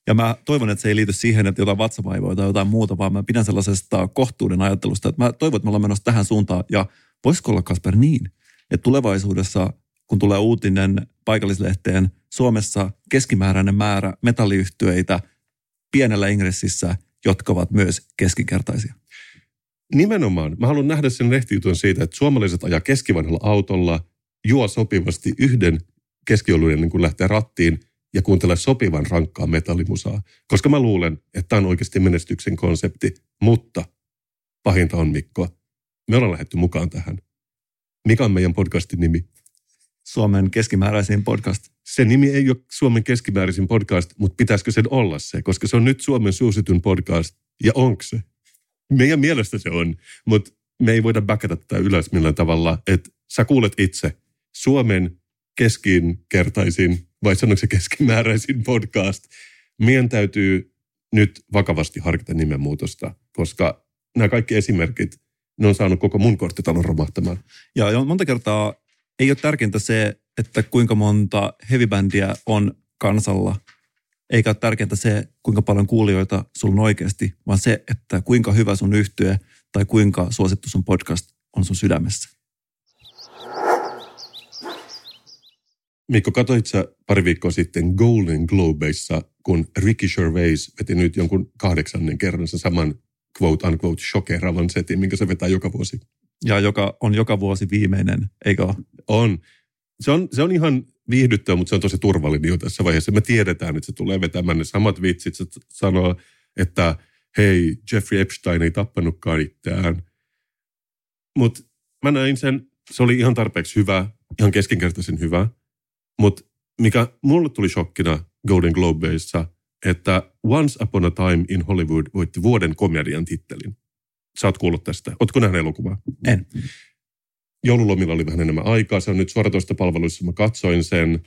Ja mä toivon, että se ei liity siihen, että jotain vatsavaivoa tai jotain muuta, vaan mä pidän sellaisesta kohtuuden ajattelusta, että mä toivon, että me ollaan menossa tähän suuntaan. Ja voisiko olla, Kasper, niin, että tulevaisuudessa, kun tulee uutinen paikallislehteen, Suomessa keskimääräinen määrä metalliyhtyeitä pienellä ingressissä, jotka ovat myös keskinkertaisia. Nimenomaan. Mä haluan nähdä sen lehtijutun siitä, että suomalaiset ajaa keskivanhalla autolla, juo sopivasti yhden keskioluen niin kun lähtee rattiin ja kuuntelee sopivan rankkaa metallimusaa. Koska mä luulen, että tämä on oikeasti menestyksen konsepti, mutta pahinta on, Mikko, me ollaan lähdetty mukaan tähän. Mikä on meidän podcastin nimi? Suomen keskimääräisin podcast. Se nimi ei ole Suomen keskimääräisin podcast, mutta pitäisikö sen olla se? Koska se on nyt Suomen suosituin podcast. Ja onko se? Meidän mielestä se on, mutta me ei voida backata tätä ylös millään tavalla. Että sä kuulet itse Suomen keskinkertaisin, vai sanoiko se keskimääräisin podcast. Meidän täytyy nyt vakavasti harkita nimenmuutosta, koska nämä kaikki esimerkit, ne on saanut koko mun korttitalon romahtamaan. Ja monta kertaa ei ole tärkeintä se, että kuinka monta heavy-bändiä on kansalla, eikä ole tärkeintä se, kuinka paljon kuulijoita sulla on oikeasti, vaan se, että kuinka hyvä sun yhtye tai kuinka suosittu sun podcast on sun sydämessä. Mikko, katsoit sä pari viikkoa sitten Golden Globeissa, kun Ricky Gervais veti nyt jonkun kahdeksannen kerran sen saman quote-unquote shokeravan setin, minkä se vetää joka vuosi. Ja joka on joka vuosi viimeinen, eikö ole? On. Se on, se on ihan viihdyttävä, mutta se on tosi turvallinen jo tässä vaiheessa. Me tiedetään, että se tulee vetämään ne samat vitsit. Se sanoo, että hei, Jeffrey Epstein ei tappanutkaan itseään. Mutta mä näin sen, se oli ihan tarpeeksi hyvä, ihan keskinkertaisen hyvä. Mutta mikä mulle tuli shokkina Golden Globeissa, että Once Upon a Time in Hollywood voitti vuoden komedian tittelin. Sä oot kuullut tästä. Ootko nähnyt elokuvaa? En. Joululomilla oli vähän enemmän aikaa. Se on nyt suoratoista palveluissa. Mä katsoin sen.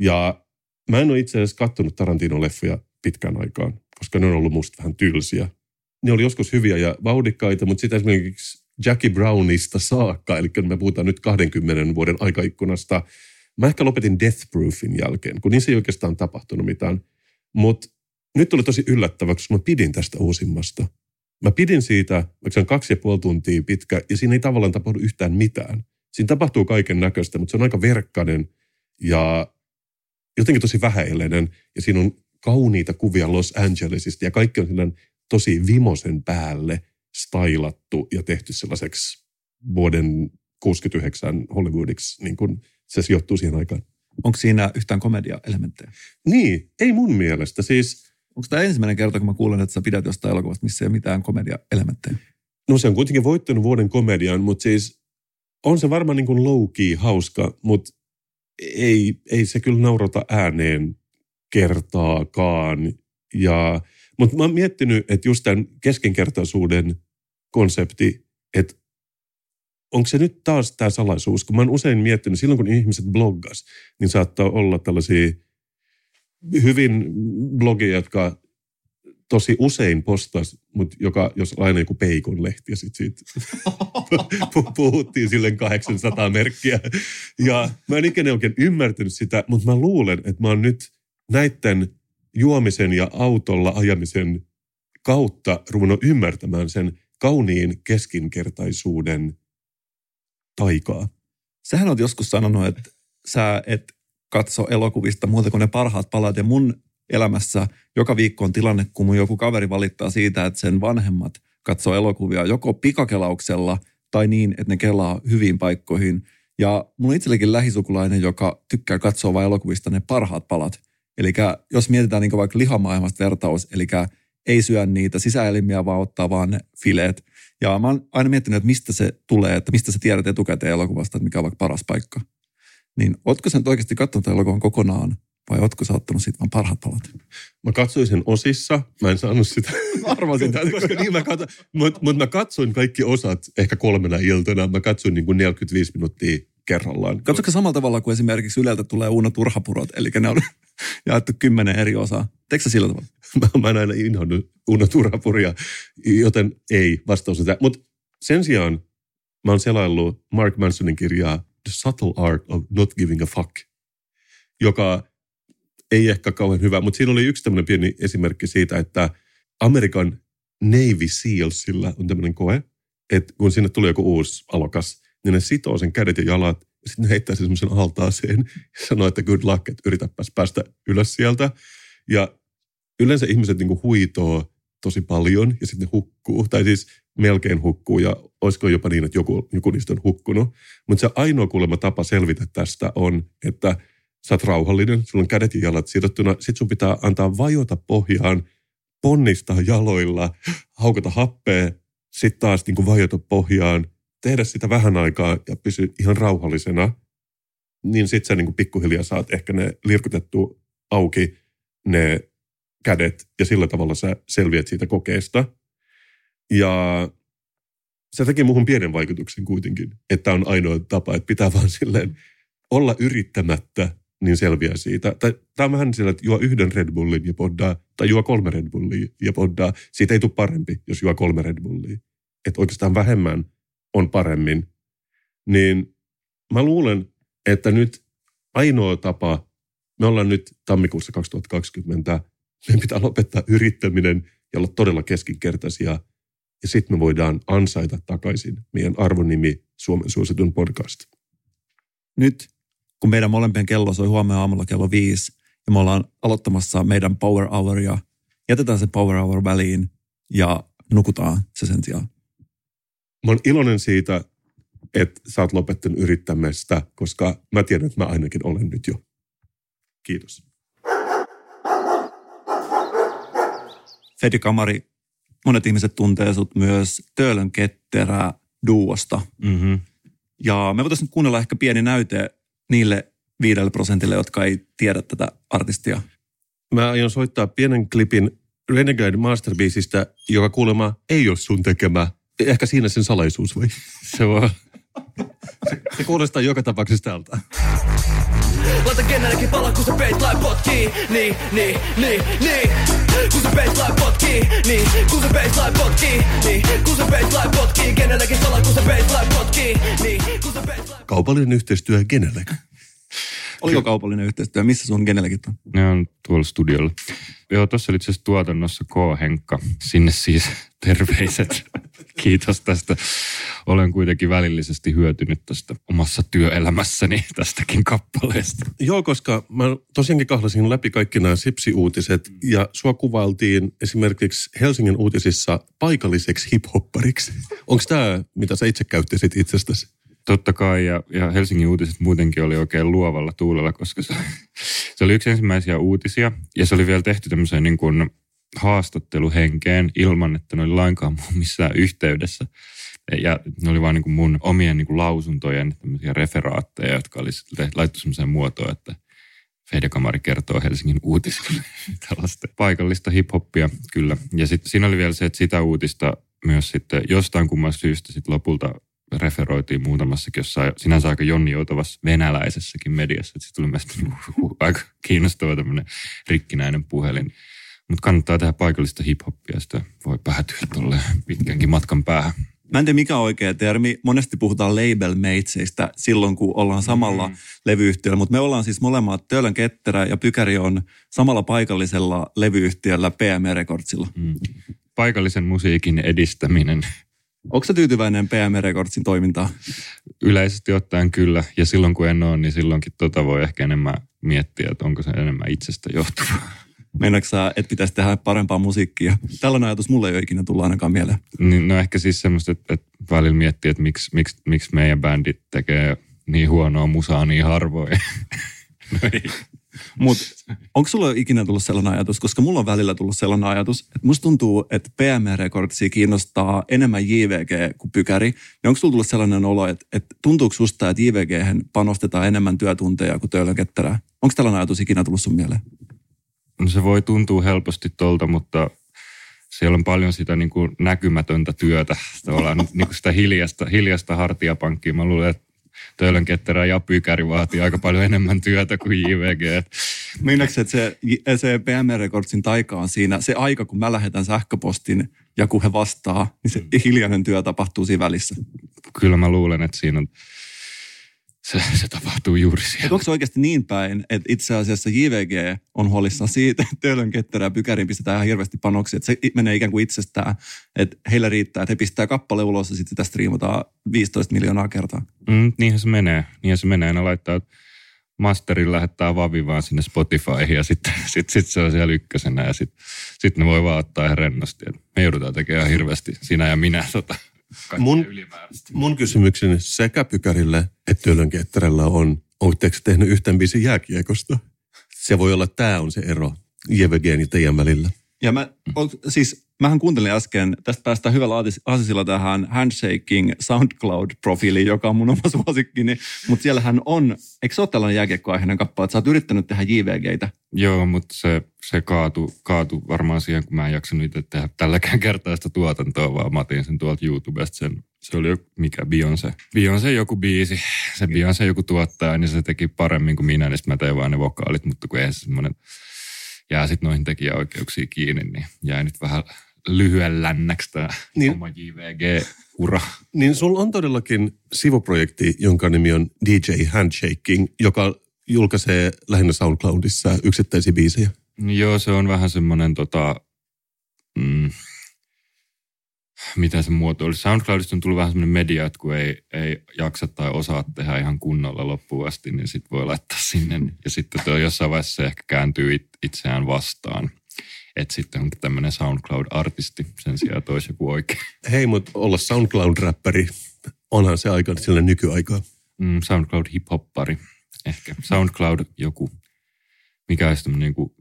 Ja mä en ole itse asiassa kattonut Tarantino-leffoja pitkään aikaan, koska ne on ollut musta vähän tylsiä. Ne oli joskus hyviä ja vauhdikkaita, mutta sitten esimerkiksi Jackie Brownista saakka, eli me puhutaan nyt kahdenkymmenen vuoden aikaikkunasta. Mä ehkä lopetin Death Proofin jälkeen, kun niissä ei oikeastaan tapahtunut mitään. Mutta nyt oli tosi yllättävä, koska mä pidin tästä uusimmasta. Mä pidin siitä, vaikka se on kaksi ja puoli tuntia pitkä, ja siinä ei tavallaan tapahdu yhtään mitään. Siinä tapahtuu kaiken näköistä, mutta se on aika verkkainen ja jotenkin tosi vähäileinen. Ja siinä on kauniita kuvia Los Angelesista, ja kaikki on sellainen tosi vimosen päälle stylattu ja tehty sellaiseksi vuoden kuusikymmentäyhdeksän Hollywoodiksi, niin kuin se sijoittuu siihen aikaan. Onko siinä yhtään komedia-elementtejä? Niin, ei mun mielestä. Siis... Onko tämä ensimmäinen kerta, kun mä kuulen, että sä pidät jostain elokuvasta, missä ei ole mitään komedia-elementtejä? No se on kuitenkin voittanut vuoden komedian, mutta siis on se varmaan niin kuin low-key hauska, mutta ei, ei se kyllä naurata ääneen kertaakaan. Ja, mutta mä oon miettinyt, että just tämän keskinkertaisuuden konsepti, että onko se nyt taas tämä salaisuus? Kun mä oon usein miettinyt, silloin kun ihmiset bloggas, niin saattaa olla tällaisia hyvin blogia, jotka tosi usein postas, mutta joka, jos aina joku peikon lehti ja sitten siitä puhuttiin silleen kahdeksansataa merkkiä. Ja mä en ikinä oikein ymmärtänyt sitä, mutta mä luulen, että mä oon nyt näiden juomisen ja autolla ajamisen kautta ruvunut ymmärtämään sen kauniin keskinkertaisuuden taikaa. Sähän oot joskus sanonut, että sä et katso elokuvista muuta kuin ne parhaat palat, ja mun elämässä joka viikko on tilanne, kun mun joku kaveri valittaa siitä, että sen vanhemmat katsoo elokuvia joko pikakelauksella tai niin, että ne kelaa hyviin paikkoihin. Ja mun on itsellekin lähisukulainen, joka tykkää katsoa vain elokuvista ne parhaat palat. Eli jos mietitään niin vaikka lihamaailmasta vertaus, eli ei syö niitä sisäelimiä, vaan ottaa vaan ne fileet. Ja mä oon aina miettinyt, että mistä se tulee, että mistä sä tiedät etukäteen elokuvasta, että mikä on vaikka paras paikka. Niin ootko sä nyt oikeasti katsonut elokuvan kokonaan? Vai ootko sä ottanut siitä vaan parhaat palat? Mä katsoin sen osissa. Mä en saanut sitä. Mä arvasin. Koska niin mä katsoin. Mutta mut mä katsoin kaikki osat ehkä kolmena iltana. Mä katsoin niin kuin neljäkymmentäviisi minuuttia kerrallaan. Katsotko samalla tavalla kuin esimerkiksi Yleltä tulee Uuno Turhapurot? Eli ne on jaettu kymmenen eri osaa. Teekö sä sillä tavalla? Mä, mä en aina inhonnut Uuno Turhapuria, joten ei vastaus sitä. Mutta sen sijaan mä oon selaillut Mark Mansonin kirjaa The Subtle Art of Not Giving a Fuck, joka ei ehkä kauhean hyvä, mutta siinä oli yksi tämmöinen pieni esimerkki siitä, että Amerikan Navy Sealsillä on tämmöinen koe, että kun sinne tulee joku uusi alokas, niin ne sitoo sen kädet ja jalat, ja sitten ne heittää sen semmoisen altaaseen ja sanoo, että good luck, että yritäpäs päästä ylös sieltä. Ja yleensä ihmiset niinku huitoo tosi paljon, ja sitten ne hukkuu, tai siis melkein hukkuu, ja olisiko jopa niin, että joku, joku niistä on hukkunut. Mutta se ainoa kuulemma tapa selvitä tästä on, että sä oot rauhallinen, sulla on kädet ja jalat sidottuna. Sitten sun pitää antaa vajota pohjaan, ponnistaa jaloilla, haukata happea, sitten taas niin kuin vajota pohjaan, tehdä sitä vähän aikaa ja pysy ihan rauhallisena. Niin sit sä niin kuin pikkuhiljaa saat ehkä ne lirkutettu auki, ne kädet, ja sillä tavalla sä selviät siitä kokeesta. Ja se teki muuhun pienen vaikutuksen kuitenkin, että on ainoa tapa, että pitää vaan silleen olla yrittämättä, niin selviää siitä. Tämä on vähän sillä, että juo yhden Red Bullin ja poddaa, tai juo kolme Red Bullia ja poddaa. Siitä ei tule parempi, jos juo kolme Red Bullia. Että oikeastaan vähemmän on paremmin. Niin mä luulen, että nyt ainoa tapa, me ollaan nyt tammikuussa kaksituhattakaksikymmentä, meidän pitää lopettaa yrittäminen ja olla todella keskinkertaisia. Ja sitten me voidaan ansaita takaisin meidän arvonimi Suomen suosituin podcast. Nyt kun meidän molempien kello soi huomenna aamulla kello viisi, ja me ollaan aloittamassa meidän power houria, jätetään se power hour väliin ja nukutaan se sen sijaan. Mä oon iloinen siitä, että sä oot lopettanut yrittämistä, koska mä tiedän, että mä ainakin olen nyt jo. Kiitos. Fedja Kammari, monet ihmiset tuntee sut myös Töölön ketterää duosta. Mm-hmm. Ja me voitaisiin kuunnella ehkä pieni näyte niille viidelle prosentille, jotka ei tiedä tätä artistia. Mä aion soittaa pienen klipin Renegade Masterpieceistä, joka kuulemma ei ole sun tekemä. Ehkä siinä sen salaisuus vai? Se vaan. Se kuulostaa joka tapauksessa tältä. Laita kenellekin palaa, kun se baseline potkii. Niin, niin, niin, niin. Kun se baseline potkii. Niin, kun se baseline potkii. Niin, kun se baseline potkii. Kenellekin palaa, kun se baseline potkii. Niin, kun se baseline. Kaupallinen yhteistyö kenellekin. Oliko kaupallinen yhteistyö? Missä sun kenellekin on? Ne on tuolla studiolla. Joo, tuossa oli itse asiassa tuotannossa K-Henkka. Sinne siis terveiset. Kiitos tästä. Olen kuitenkin välillisesti hyötynyt tästä omassa työelämässäni tästäkin kappaleesta. Joo, koska mä tosiaankin kahlasin läpi kaikki nämä Sipsi-uutiset ja sua kuvailtiin esimerkiksi Helsingin uutisissa paikalliseksi hiphoppariksi. Onko tämä, mitä sä itse käyttäisit itsestäsi? Totta kai, ja, ja Helsingin uutiset muutenkin oli oikein luovalla tuulella, koska se, se oli yksi ensimmäisiä uutisia, ja se oli vielä tehty tämmöiseen niin kuin haastatteluhenkeen ilman, että ne oli lainkaan missään yhteydessä. Ja ne oli vaan niin kuin mun omien niin kuin lausuntojen tämmöisiä referaatteja, jotka oli sitten laittu semmoiseen muotoon, että Fedja Kammari kertoo Helsingin uutisille tällaista paikallista hip-hoppia, kyllä. Ja sitten siinä oli vielä se, että sitä uutista myös sitten jostain kumman syystä sitten lopulta referoitiin muutamassakin jossain sinänsä aika jonnijoutavassa venäläisessäkin mediassa. Että sitten tuli mielestäni aika kiinnostava tämmöinen rikkinäinen puhelin. Mutta kannattaa tehdä paikallista hip-hoppia, sitä voi päätyä tuolle pitkänkin matkan päähän. Mä en tiedä, mikä on oikea termi. Monesti puhutaan label-mateseistä silloin, kun ollaan samalla mm-hmm. levyyhtiöllä, mutta me ollaan siis molemmat, Töölön ketterä ja Pykäri on samalla paikallisella levyyhtiöllä P M R Recordsilla. Mm. Paikallisen musiikin edistäminen. Onko sä tyytyväinen P M R Recordsin toimintaan? Yleisesti ottaen kyllä, ja silloin kun en ole, niin silloinkin tota voi ehkä enemmän miettiä, että onko se enemmän itsestä johtuvaa. Meinaatko sä, että pitäisi tehdä parempaa musiikkia? Tällainen ajatus mulle ei ole ikinä tullut ainakaan mieleen. Niin, no ehkä siis semmoista, että, että välillä miettii, että miksi, miksi, miksi meidän bändit tekee niin huonoa musaa niin harvoin. No ei. Mut onko sulla ikinä tullut sellainen ajatus? Koska mulla on välillä tullut sellainen ajatus, että musta tuntuu, että P M R Recordsia kiinnostaa enemmän J V G kuin Pykäri. Ja onko sulla tullut sellainen olo, että, että tuntuuko susta, että J V G:hen panostetaan enemmän työtunteja kuin Töölön ketterää? Onko tällainen ajatus ikinä tullut sun mieleen? No se voi tuntua helposti tuolta, mutta siellä on paljon sitä niin kuin näkymätöntä työtä, tavallaan niin kuin sitä hiljasta, hiljasta hartiapankkia. Mä luulen, että Töölön ketterä ja Pykäri vaatii aika paljon enemmän työtä kuin J V G. Minäksä, että se, se P M R Recordsin taika on siinä, se aika kun mä lähetän sähköpostin ja kun he vastaa, niin se hiljainen työ tapahtuu siinä välissä. Kyllä mä luulen, että siinä on... Se, se tapahtuu juuri siellä. Onko se oikeasti niin päin, että itse asiassa J V G on huolissaan siitä, että Töölön ketterää Pykäriin pistetään ihan hirveästi panoksia. Että se menee ikään kuin itsestään, että heillä riittää, että he pistää kappale ulos ja sitten sitä striimataan viisitoista miljoonaa kertaa. Mm, niinhän se menee. Niinhän se menee. Ne laittaa masterin, lähettää vavi vaan sinne Spotifyhin ja sitten sit, sit se on siellä ykkösenä ja sitten sit ne voi vaan ottaa ihan rennosti. Me joudutaan tekemään hirveästi sinä ja minä tota. Mun, mun kysymykseni sekä Pykärille että Töölön ketterällä on, oletteko tehnyt yhtään biisin jääkiekosta? Se voi olla, että tämä on se ero J V G:n ja teidän välillä. Ja mä, on, siis, mähän kuuntelin äsken, tästä päästään hyvällä aasisilla tähän Handshaking SoundCloud-profiiliin, joka on mun oma suosikkini, mutta siellähän on, eikö se ole tällainen jääkiekkoaiheinen kappale, että sä oot yrittänyt tehdä J V G:tä? Joo, mutta se, se kaatui kaatu varmaan siihen, kun mä en jaksanut itse tehdä tälläkään kertaa sitä tuotantoa, vaan mä otin sen tuolta YouTubesta sen. Se oli joku, mikä, Beyoncé. Beyoncé joku biisi. Se Beyoncé joku tuottaja, niin se teki paremmin kuin minä, niin sitten mä tein vaan ne vokaalit, mutta kun eihän se semmoinen... jää sitten noihin tekijäoikeuksiin kiinni, niin jäi nyt vähän lyhyen lännäksi tämä niin, oma J V G-ura. Niin sulla on todellakin sivuprojekti, jonka nimi on D J Handshaking, joka julkaisee lähinnä SoundCloudissa yksittäisiä biisejä. Joo, se on vähän semmoinen, tota, mm, mitä se muoto oli. SoundCloudista on tullut vähän semmoinen media, että kun ei, ei jaksa tai osaa tehdä ihan kunnolla loppuun asti, niin sitten voi laittaa sinne. Ja sitten tuo jossain vaiheessa ehkä kääntyy itse. itseään vastaan. Että sitten onkin tämmöinen SoundCloud-artisti, sen sijaan toisi joku oikein. Hei, mutta olla SoundCloud-räppäri, onhan se aika sillä nykyaikaa. Mm, SoundCloud-hiphoppari, ehkä. SoundCloud joku, mikä olisi tämmöinen joku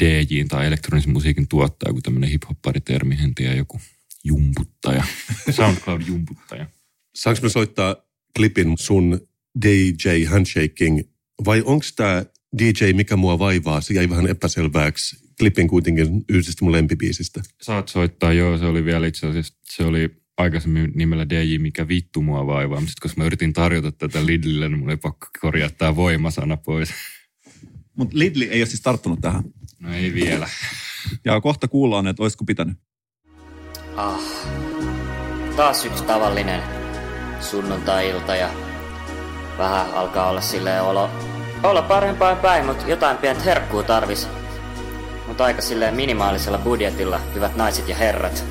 D J tai elektronisen musiikin tuottaja, joku tämmöinen hiphoppari-termi, en tiedä, joku jumputtaja. SoundCloud-jumputtaja. Saanko me soittaa klipin sun D J Handshaking, vai onko tämä D J, mikä mua vaivaa, se jäi vähän epäselväksi. Klipin kuitenkin yhdestä mun lempibiisistä. Saat soittaa, joo, se oli vielä itse asiassa, se oli aikaisemmin nimellä D J, mikä vittu mua vaivaa. Mutta koska mä yritin tarjota tätä Lidlille, niin mulla ei pakko korjaa tää voimasana pois. Mutta Lidli ei ole siis tarttunut tähän. No ei vielä. Ja kohta kuullaan, että olisiko pitänyt. Ah, taas yksi tavallinen sunnuntai-ilta ja vähän alkaa olla silleen olo... Olla parempaan päin, mutta jotain pientä herkkuu tarvis. Mutta aika silleen minimaalisella budjetilla, hyvät naiset ja herrat.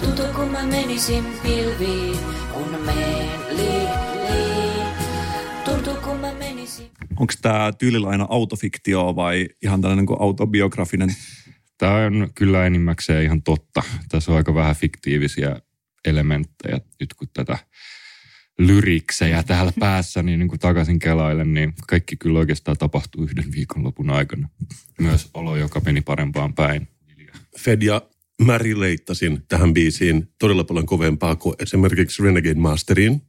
Tuntuu kun mä menisin pilviin, kun meen liikliin. Tuntuu kun mä menisin... Onks tää tyylilaina autofiktio vai ihan tällainen kuin autobiografinen? Tää on kyllä enimmäkseen ihan totta. Tässä on aika vähän fiktiivisiä elementtejä nyt kun tätä... lyriksejä täällä päässä, niin, niin kuin takaisin kelaille, niin kaikki kyllä oikeastaan tapahtui yhden viikonlopun aikana. Myös olo, joka meni parempaan päin. Fedja, mä releittasin tähän biisiin todella paljon kovempaa kuin esimerkiksi Renegade Masteriin.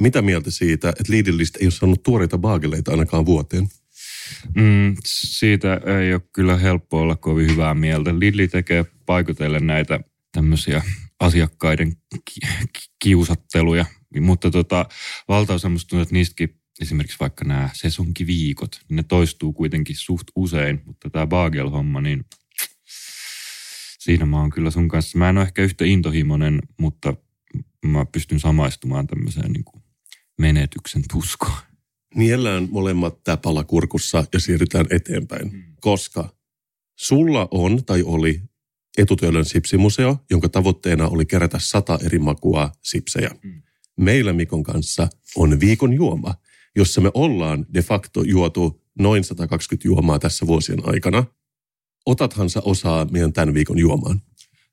Mitä mieltä siitä, että Lidlistä ei ole saanut tuoreita baageleita ainakaan vuoteen? Mm, siitä ei ole kyllä helppo olla kovin hyvää mieltä. Lidli tekee paikoitellen näitä tämmöisiä asiakkaiden ki- kiusatteluja, mutta tota, valtaosa musta tuntuu, että niistäkin esimerkiksi vaikka nämä sesonkiviikot, niin ne toistuu kuitenkin suht usein, mutta tämä bagel-homma, niin siinä mä oon kyllä sun kanssa. Mä en ole ehkä yhtä intohimoinen, mutta mä pystyn samaistumaan tämmöiseen niin kuin menetyksen tuskoon. Niellään molemmat täpala kurkussa ja siirrytään eteenpäin, hmm. koska sulla on tai oli Etu-Töölön Sipsimuseo, jonka tavoitteena oli kerätä sata eri makua sipsejä. Hmm. Meillä Mikon kanssa on viikon juoma, jossa me ollaan de facto juotu noin sata kaksikymmentä juomaa tässä vuosien aikana. Otathan sä osaa meidän tämän viikon juomaan?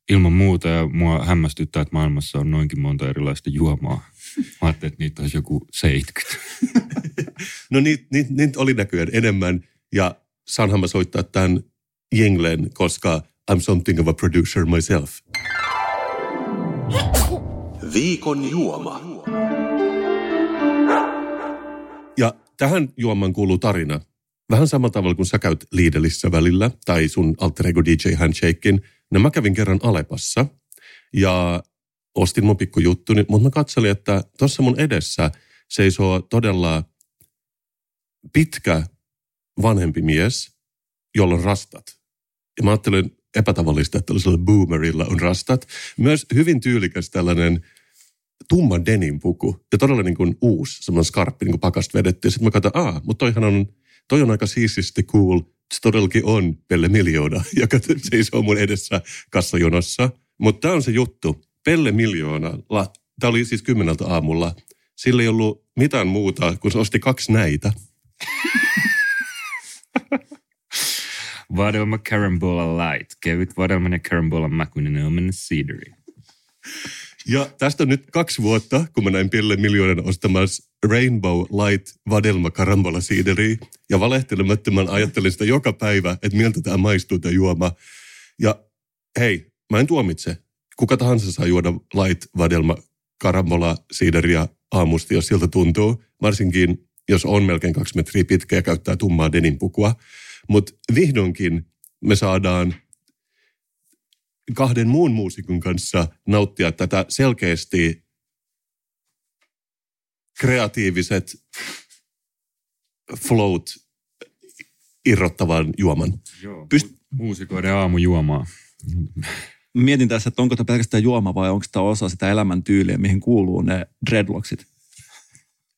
Ilman muuta, ja mua hämmästyttää, että maailmassa on noinkin monta erilaista juomaa. Mä ajattelin, että niitä olisi joku seitsemänkymmentä. No niitä niit, niit oli näköjään enemmän, ja saanhan mä soittaa tämän jenglen, koska I'm something of a producer myself. Viikon juoma. Ja tähän juomaan kuuluu tarina. Vähän samalla tavalla kuin sä käyt Lidlissä välillä, tai sun alter ego D J Handshaking. No mä kävin kerran Alepassa, ja ostin mun pikkujuttuni, mutta mä katselin, että tuossa mun edessä seisoo todella pitkä vanhempi mies, jolla on rastat. Ja mä ajattelin epätavallista, että tällaisella boomerilla on rastat. Myös hyvin tyylikäs tällainen tumma denim-puku, ja todella niin kuin uusi, semmoinen skarppi, niin kuin pakasta vedettiin. Sitten mä katsoin, aah, mutta toihan on... Toi on aika siististi cool. Se todellakin on Pelle Miljoona, joka seisoo mun edessä kassajonossa. Mutta tämä on se juttu. Pelle Miljoonalla, tämä oli siis kymmeneltä aamulla, sillä ei ollut mitään muuta, kun se osti kaksi näitä. Vadelma Carambola Light. Kevyt vadelman ja Carambola makuinen omen sideri. Ja tästä on nyt kaksi vuotta, kun mä näin Pelle Miljoonan ostamassa Rainbow Light Vadelma Carambola siideriä. Ja valehtelemättömän ajattelin sitä joka päivä, että miltä tämä maistuu tämä juoma. Ja hei, mä en tuomitse. Kuka tahansa saa juoda Light Vadelma Carambola siideriä aamusta, jos siltä tuntuu. Varsinkin, jos on melkein kaksi metriä pitkä ja käyttää tummaa denimpukua. Mutta vihdoinkin me saadaan kahden muun muusikon kanssa nauttia tätä selkeästi kreatiiviset float irrottavan juoman. Joo, Pyst- muusikoiden aamujuomaa. Mietin tässä, että onko tämä pelkästään juoma vai onko tämä osa sitä elämäntyyliä, mihin kuuluu ne dreadlocksit?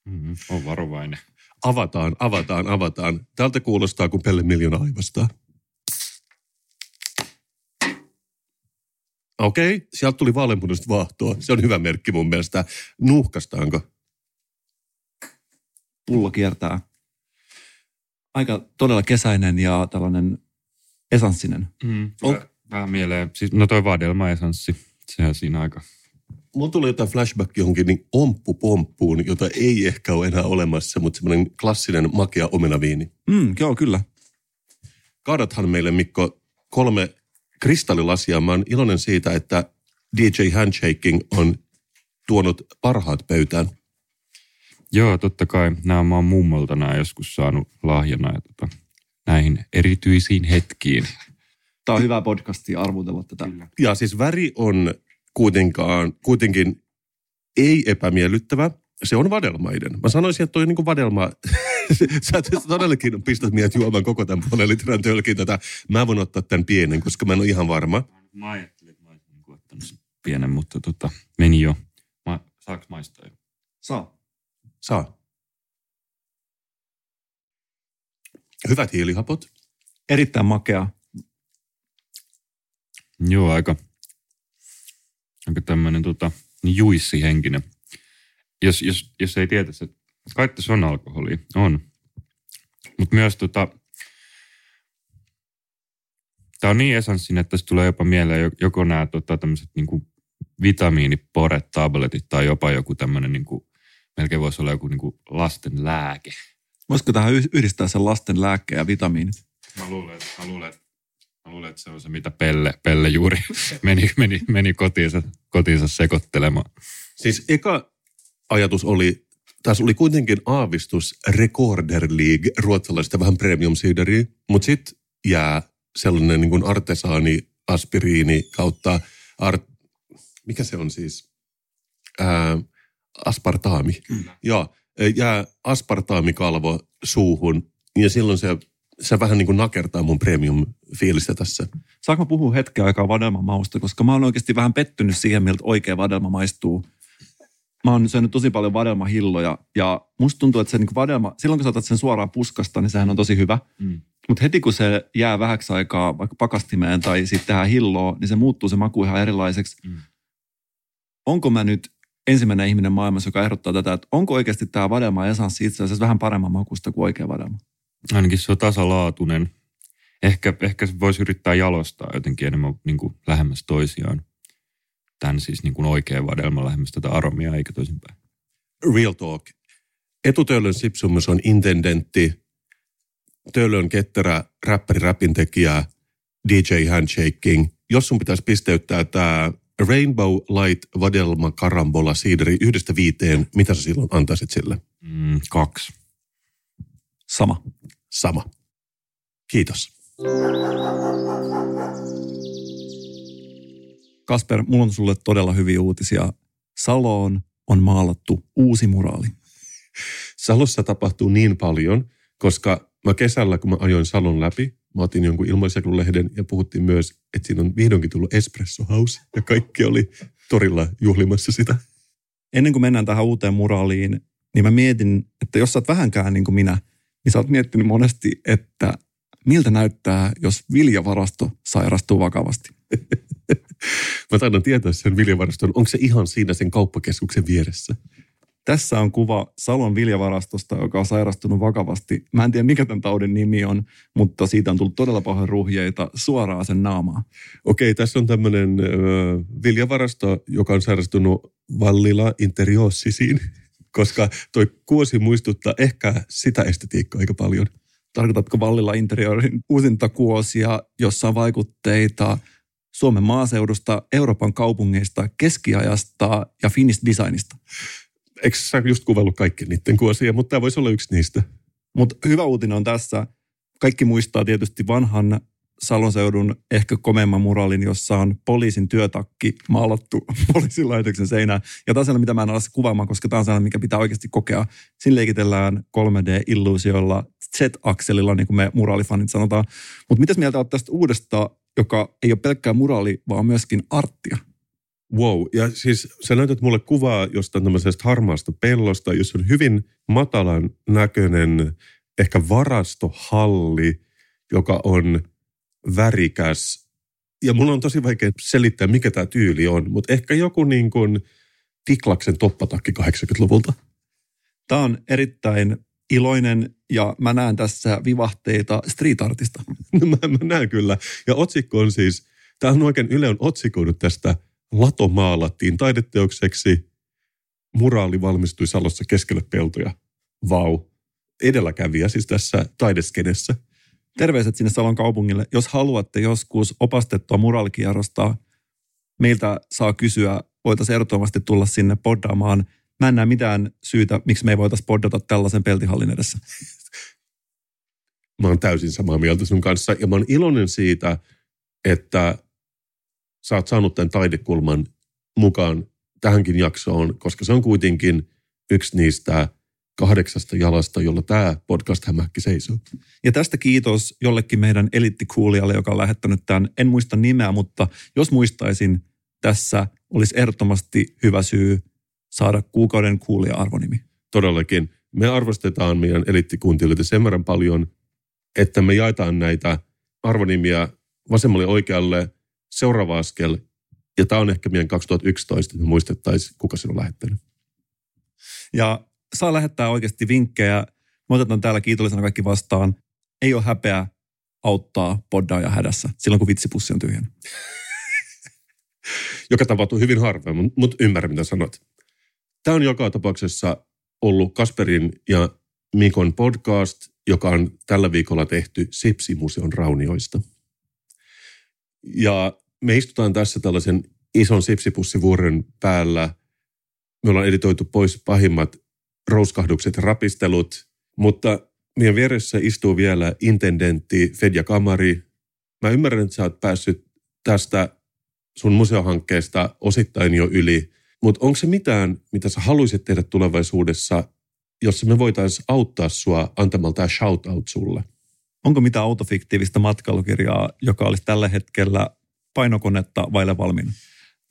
Mm, on varovainen. Avataan, avataan, avataan. Tältä kuulostaa, kun Pelle Miljoona aivastaa. Okei, okay, sieltä tuli vaaleanpunaista vaahtoa. Se on hyvä merkki mun mielestä. Nuuhkastaanko? Pullo kiertää. Aika todella kesäinen ja tällainen esanssinen. Mm, on... Vähän mieleen. Siis, no toi vadelma-esanssi, sehän siinä aika. Mulla tuli jotain flashback johonkin niin omppupomppuun, jota ei ehkä ole enää olemassa, mutta semmoinen klassinen makea omenaviini. Mm, joo, kyllä. Kaadathan meille, Mikko, kolme... kristallilasia. Mä oon iloinen siitä, että D J Handshaking on tuonut parhaat pöytään. Joo, totta kai. Nämä mä oon mummolta nämä joskus saanut lahjana ja tota, näihin erityisiin hetkiin. Tää on hyvä podcastia arvutella tätä. Ja siis väri on kuitenkaan, kuitenkin ei epämiellyttävä. Se on vadelmaiden. Mä sanoisin, että toi on niin kuin vadelma. Sä todellakin pistät miehet juomaan koko tämän puolen litran tölkiin tätä. Mä voin ottaa tämän pienen, koska mä en ole ihan varma. Mä ajattelin, että mä olisin ottanut pienen, mutta tota, meni jo. Mä, saanko maistaa jo? Saa. Saa. Hyvät hiilihapot. Erittäin makea. Joo, aika, aika tämmöinen tota, juissihenkinen. Jos, jos, jos ei tietäisi, että kai tässä on alkoholia, on. Mutta myös tota, tämä on niin esanssinen, että tässä tulee jopa mieleen joko nämä tota, tämmöiset niinku vitamiiniporet, tabletit tai jopa joku tämmöinen, niinku, melkein voisi olla joku niinku lasten lääke. Voisiko tähän yhdistää sen lasten lääkkeen ja vitamiinit? Mä luulen, että, mä luulen, että, mä luulen, että se on se, mitä Pelle, Pelle juuri meni, meni, meni kotiinsa, kotiinsa sekoittelemaan. Siis eka... ajatus oli taas oli kuitenkin aavistus Recorder League, ruotsalaista vähän premium sideriä, mutta sitten jää sellainen niin kuin artesaani, aspiriini kautta, art, mikä se on siis, Ää, aspartaami. Kyllä. Joo, jää aspartaamikalvo suuhun ja silloin se, se vähän niin kuin nakertaa mun premium-fiilistä tässä. Saanko puhua hetken aikaa vadelmamausta, koska mä oon oikeasti vähän pettynyt siihen, miltä oikea vadelma maistuu. Mä oon syönyt tosi paljon vadelmahilloja ja musta tuntuu, että se niin vadelma, silloin kun saatat sen suoraan puskasta, niin sehän on tosi hyvä. Mm. Mutta heti kun se jää vähäksi aikaa vaikka pakastimeen tai sitten tehdään hilloa, niin se muuttuu se maku ihan erilaiseksi. Mm. Onko mä nyt ensimmäinen ihminen maailmassa, joka ehdottaa tätä, että onko oikeasti tämä vadelma esanssi itse asiassa vähän paremman makusta kuin oikea vadelma? Ainakin se on tasalaatuinen. Ehkä, ehkä se voisi yrittää jalostaa jotenkin enemmän niin kuin lähemmäs toisiaan. Tämän siis niin kuin oikea vadelma lähemmäs tätä aromia, eikä toisinpäin. Real talk. Etu-Töölön Sipsimuseon intendentti, Töölön ketterä, räppäri, räpintekijä, D J Handshaking. Jos sun pitäisi pisteyttää tämä Rainbow Light, Vadelma, Carambola, siideri yhdestä viiteen, mitä sä silloin antaisit sille? Mm, kaksi. Sama. Sama. Kiitos. Kasper, mulla on sulle todella hyviä uutisia. Saloon on maalattu uusi muraali. Salossa tapahtuu niin paljon, koska mä kesällä, kun mä ajoin Salon läpi, mä otin jonkun ilmaisjakelulehden ja puhuttiin myös, että siinä on vihdoinkin tullut Espresso House ja kaikki oli torilla juhlimassa sitä. Ennen kuin mennään tähän uuteen muraaliin, niin mä mietin, että jos sä oot vähänkään niin kuin minä, niin sä oot miettinyt monesti, että miltä näyttää, jos viljavarasto sairastuu vakavasti. Mä taidan tietää sen viljavaraston. Onko se ihan siinä sen kauppakeskuksen vieressä? Tässä on kuva Salon viljavarastosta, joka on sairastunut vakavasti. Mä en tiedä, mikä tämän taudin nimi on, mutta siitä on tullut todella paljon ruhjeita suoraan sen naamaan. Okei, tässä on tämmöinen ö, viljavarasto, joka on sairastunut Vallila-interiöösisiin, koska toi kuosi muistuttaa ehkä sitä estetiikkaa aika paljon. Tarkoitatko Vallila-interiöörin uusinta kuosia, jossa on vaikutteita Suomen maaseudusta, Euroopan kaupungeista, keskiajasta ja Finnish designista? Eikö sä just kuvaillut kaikki niiden kuosia, mutta tämä voisi olla yksi niistä. Mutta hyvä uutinen on tässä. Kaikki muistaa tietysti vanhan Salon seudun ehkä komeamman muraalin, jossa on poliisin työtakki maalattu poliisilaitoksen seinään. Ja tämä on sellainen, mitä mä en ala kuvaamaan, koska tämä on sellainen, mikä pitää oikeasti kokea. Siinä leikitellään kolme D-illuusioilla, Z-akselilla, niin kuin me muraalifanit sanotaan. Mutta mitäs mieltä olet tästä uudesta, joka ei ole pelkkää muraali, vaan myöskin arttia? Wow, ja siis sä näytät mulle kuvaa jostain tämmöisestä harmaasta pellosta, jossa on hyvin matalan näköinen ehkä varastohalli, joka on värikäs. Ja mulla on tosi vaikea selittää, mikä tämä tyyli on, mutta ehkä joku niin kuin Tiklaksen toppatakki kahdeksankymmentäluvulta. Tämä on erittäin iloinen ja mä näen tässä vivahteita street artista. No mä, mä näen kyllä. Ja otsikko on siis, tämä on oikein Yle on otsikoinut tästä, lato maalattiin taideteokseksi, muraali valmistui Salossa keskelle peltoja. Vau. Edelläkävijä siis tässä taideskenessä. Terveiset sinne Salon kaupungille. Jos haluatte joskus opastettua muraalikierrosta, meiltä saa kysyä, voitaisiin ehdottomasti tulla sinne poddaamaan. Mä en näe mitään syytä, miksi me ei voitaisiin poddata tällaisen peltihallin edessä. Mä oon täysin samaa mieltä sun kanssa ja mä oon iloinen siitä, että sä oot saanut tämän taidekulman mukaan tähänkin jaksoon, koska se on kuitenkin yksi niistä kahdeksasta jalasta, jolla tämä podcast-hämähki seisoo. Ja tästä kiitos jollekin meidän eliittikuulijalle, joka on lähettänyt tämän. En muista nimeä, mutta jos muistaisin, tässä olisi ehdottomasti hyvä syy saada kuukauden kuulija-arvonimi. Todellakin. Me arvostetaan meidän eliittikuuntelijoita sen verran paljon, että me jaetaan näitä arvonimiä vasemmalle oikealle. Seuraava askel, ja tämä on ehkä meidän kaksituhattayksitoista, että me muistettaisiin, kuka sinun on lähettänyt. Ja saa lähettää oikeasti vinkkejä. Me otetaan täällä kiitollisena kaikki vastaan. Ei ole häpeä auttaa poddaa ja hädässä, silloin kun vitsipussi on tyhjänä. Joka tapahtuu hyvin harvoin, mutta ymmärrän mitä sanot. Tämä on joka tapauksessa ollut Kasperin ja Mikon podcast, joka on tällä viikolla tehty Sipsi-museon raunioista. Ja me istutaan tässä tällaisen ison sipsipussivuoren päällä. Me ollaan editoitu pois pahimmat rouskahdukset, rapistelut, mutta meidän vieressä istuu vielä intendentti Fedja Kammari. Mä ymmärrän, että sä oot päässyt tästä sun museohankkeesta osittain jo yli, mutta onko se mitään, mitä sä haluaisit tehdä tulevaisuudessa, jossa me voitaisiin auttaa sua antamalla tämä shoutout sulle? Onko mitään autofiktiivistä matkailukirjaa, joka olisi tällä hetkellä painokonetta vaille valmiina?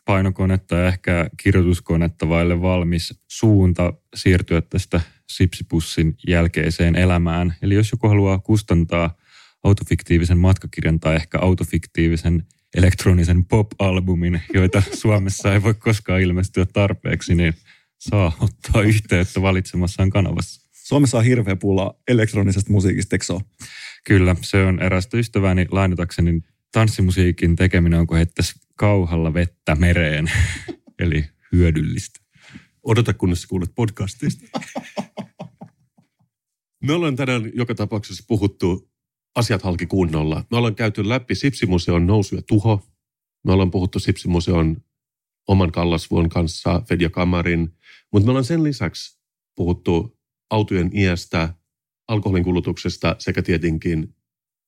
Painokonetta ja ehkä kirjoituskonetta vaille valmis suunta siirtyä tästä sipsipussin jälkeiseen elämään. Eli jos joku haluaa kustantaa autofiktiivisen matkakirjan tai ehkä autofiktiivisen elektronisen pop-albumin, joita Suomessa ei voi koskaan ilmestyä tarpeeksi, niin saa ottaa yhteyttä valitsemassaan kanavassa. Suomessa on hirveä pula elektronisesta musiikista, eikö se ole? Kyllä, se on erästä ystäväni lainatakseni. Tanssimusiikin tekeminen on kuin heittäisi kauhalla vettä mereen, eli hyödyllistä. Odota, kunnes kuulet podcastista. Me ollaan tänään joka tapauksessa puhuttu asiat halki kunnolla. Me ollaan käyty läpi Sipsimuseon nousu ja tuho. Me ollaan puhuttu Sipsimuseon oman Kallasvuon kanssa, Fedja Kammarin. Mutta me ollaan sen lisäksi puhuttu autojen iästä, alkoholin kulutuksesta sekä tietenkin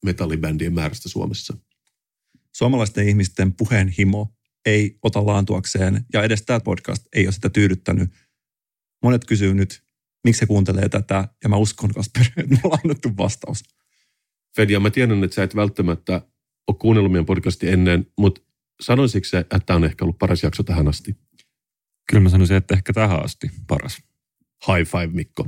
metallibändien määrästä Suomessa. Suomalaisten ihmisten puheenhimo ei ota laantuakseen, ja edes tämä podcast ei ole sitä tyydyttänyt. Monet kysyy nyt, miksi he kuuntelee tätä, ja mä uskon, Kasper, että mulla on annettu vastaus. Fedja, mä tiedän, että sä et välttämättä ole kuunnellut meidän podcastia ennen, mutta sanoisitko sä, että tämä on ehkä ollut paras jakso tähän asti? Kyllä mä sanoisin, että ehkä tähän asti paras. High five, Mikko.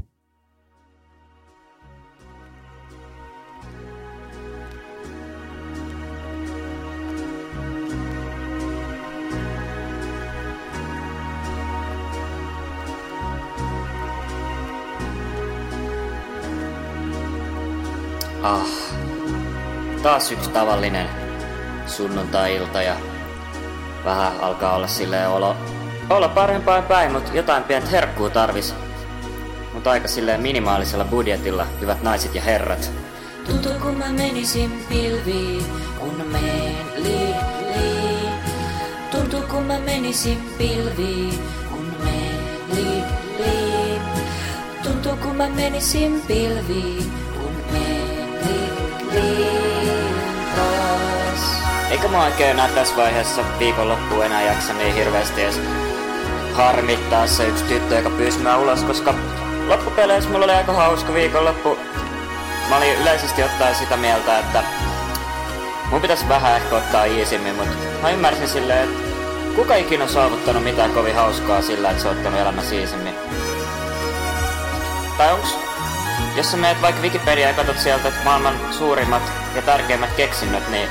Ah, taas yksi tavallinen sunnuntai-ilta ja vähän alkaa olla silleen olo, olo parempaan päin, mutta jotain pientä herkkuu tarvis. Mutta aika silleen minimaalisella budjetilla, hyvät naiset ja herrat. Tuntuu kun mä menisin pilviin, kun meni. Tuntuu kun mä menisin pilviin, kun meni. Tuntuu kun mä menisin pilviin, kun meni. Eikä mä oikein enää tässä vaiheessa viikonloppuun enää jaksa niin hirveästi edes harmittaa se yksi tyttö, joka pyysi mä ulos, koska loppupeleissä mulla oli aika hauska viikonloppu. Mä olin yleisesti ottaen sitä mieltä, että mun pitäisi vähän ehkä ottaa iisimmin, mutta mä ymmärsin silleen, että kuka ikinä on saavuttanut mitään kovin hauskaa sillä, että se on ottanut elämässä iisimmin. Tai onks? Jos sä menet vaikka Wikipediaan ja katsot sieltä, että maailman suurimmat ja tärkeimmät keksinnöt, niin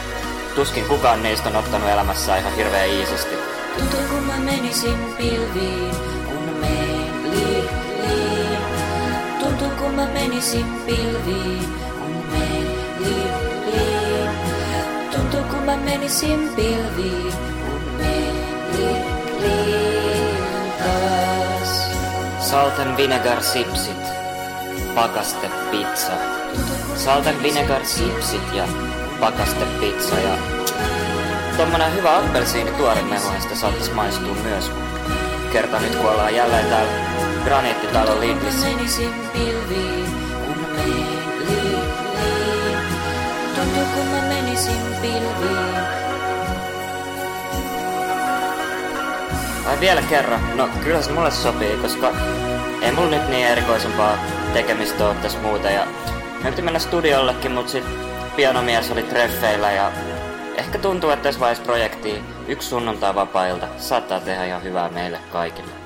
tuskin kukaan niistä on ottanut elämässä ihan hirveän iisisti. Tuntuu kun mä menisin pilviin, kun meni. Tuntuu kun mä menisin pilviin, kun meni. Tuntuu kun mä menisin pilviin, kun meni. Salt and vinegar sipsit. Pakaste pizza. Saltan vinegar sipsit ja pakaste pizza ja tommonen hyvä appelsiini tuoremehuista saattais maistuu myös. Kerta nyt kun ollaan jälleen täällä graniittitalon Lidlissä. Menisin pilviin, kun meni. Tuntuu kun mä menisin pilviin. Ai vielä kerran? No kyllä se mulle sopii, koska ei mulla nyt niin erikoisempaa tekemistä oo tässä muuten ja me piti mennä studiollekin, mut sit pianomies oli treffeillä ja ehkä tuntuu, että tässä vaiheessa projektiin yksi sunnuntai vapaa-ilta saattaa tehdä ihan hyvää meille kaikille.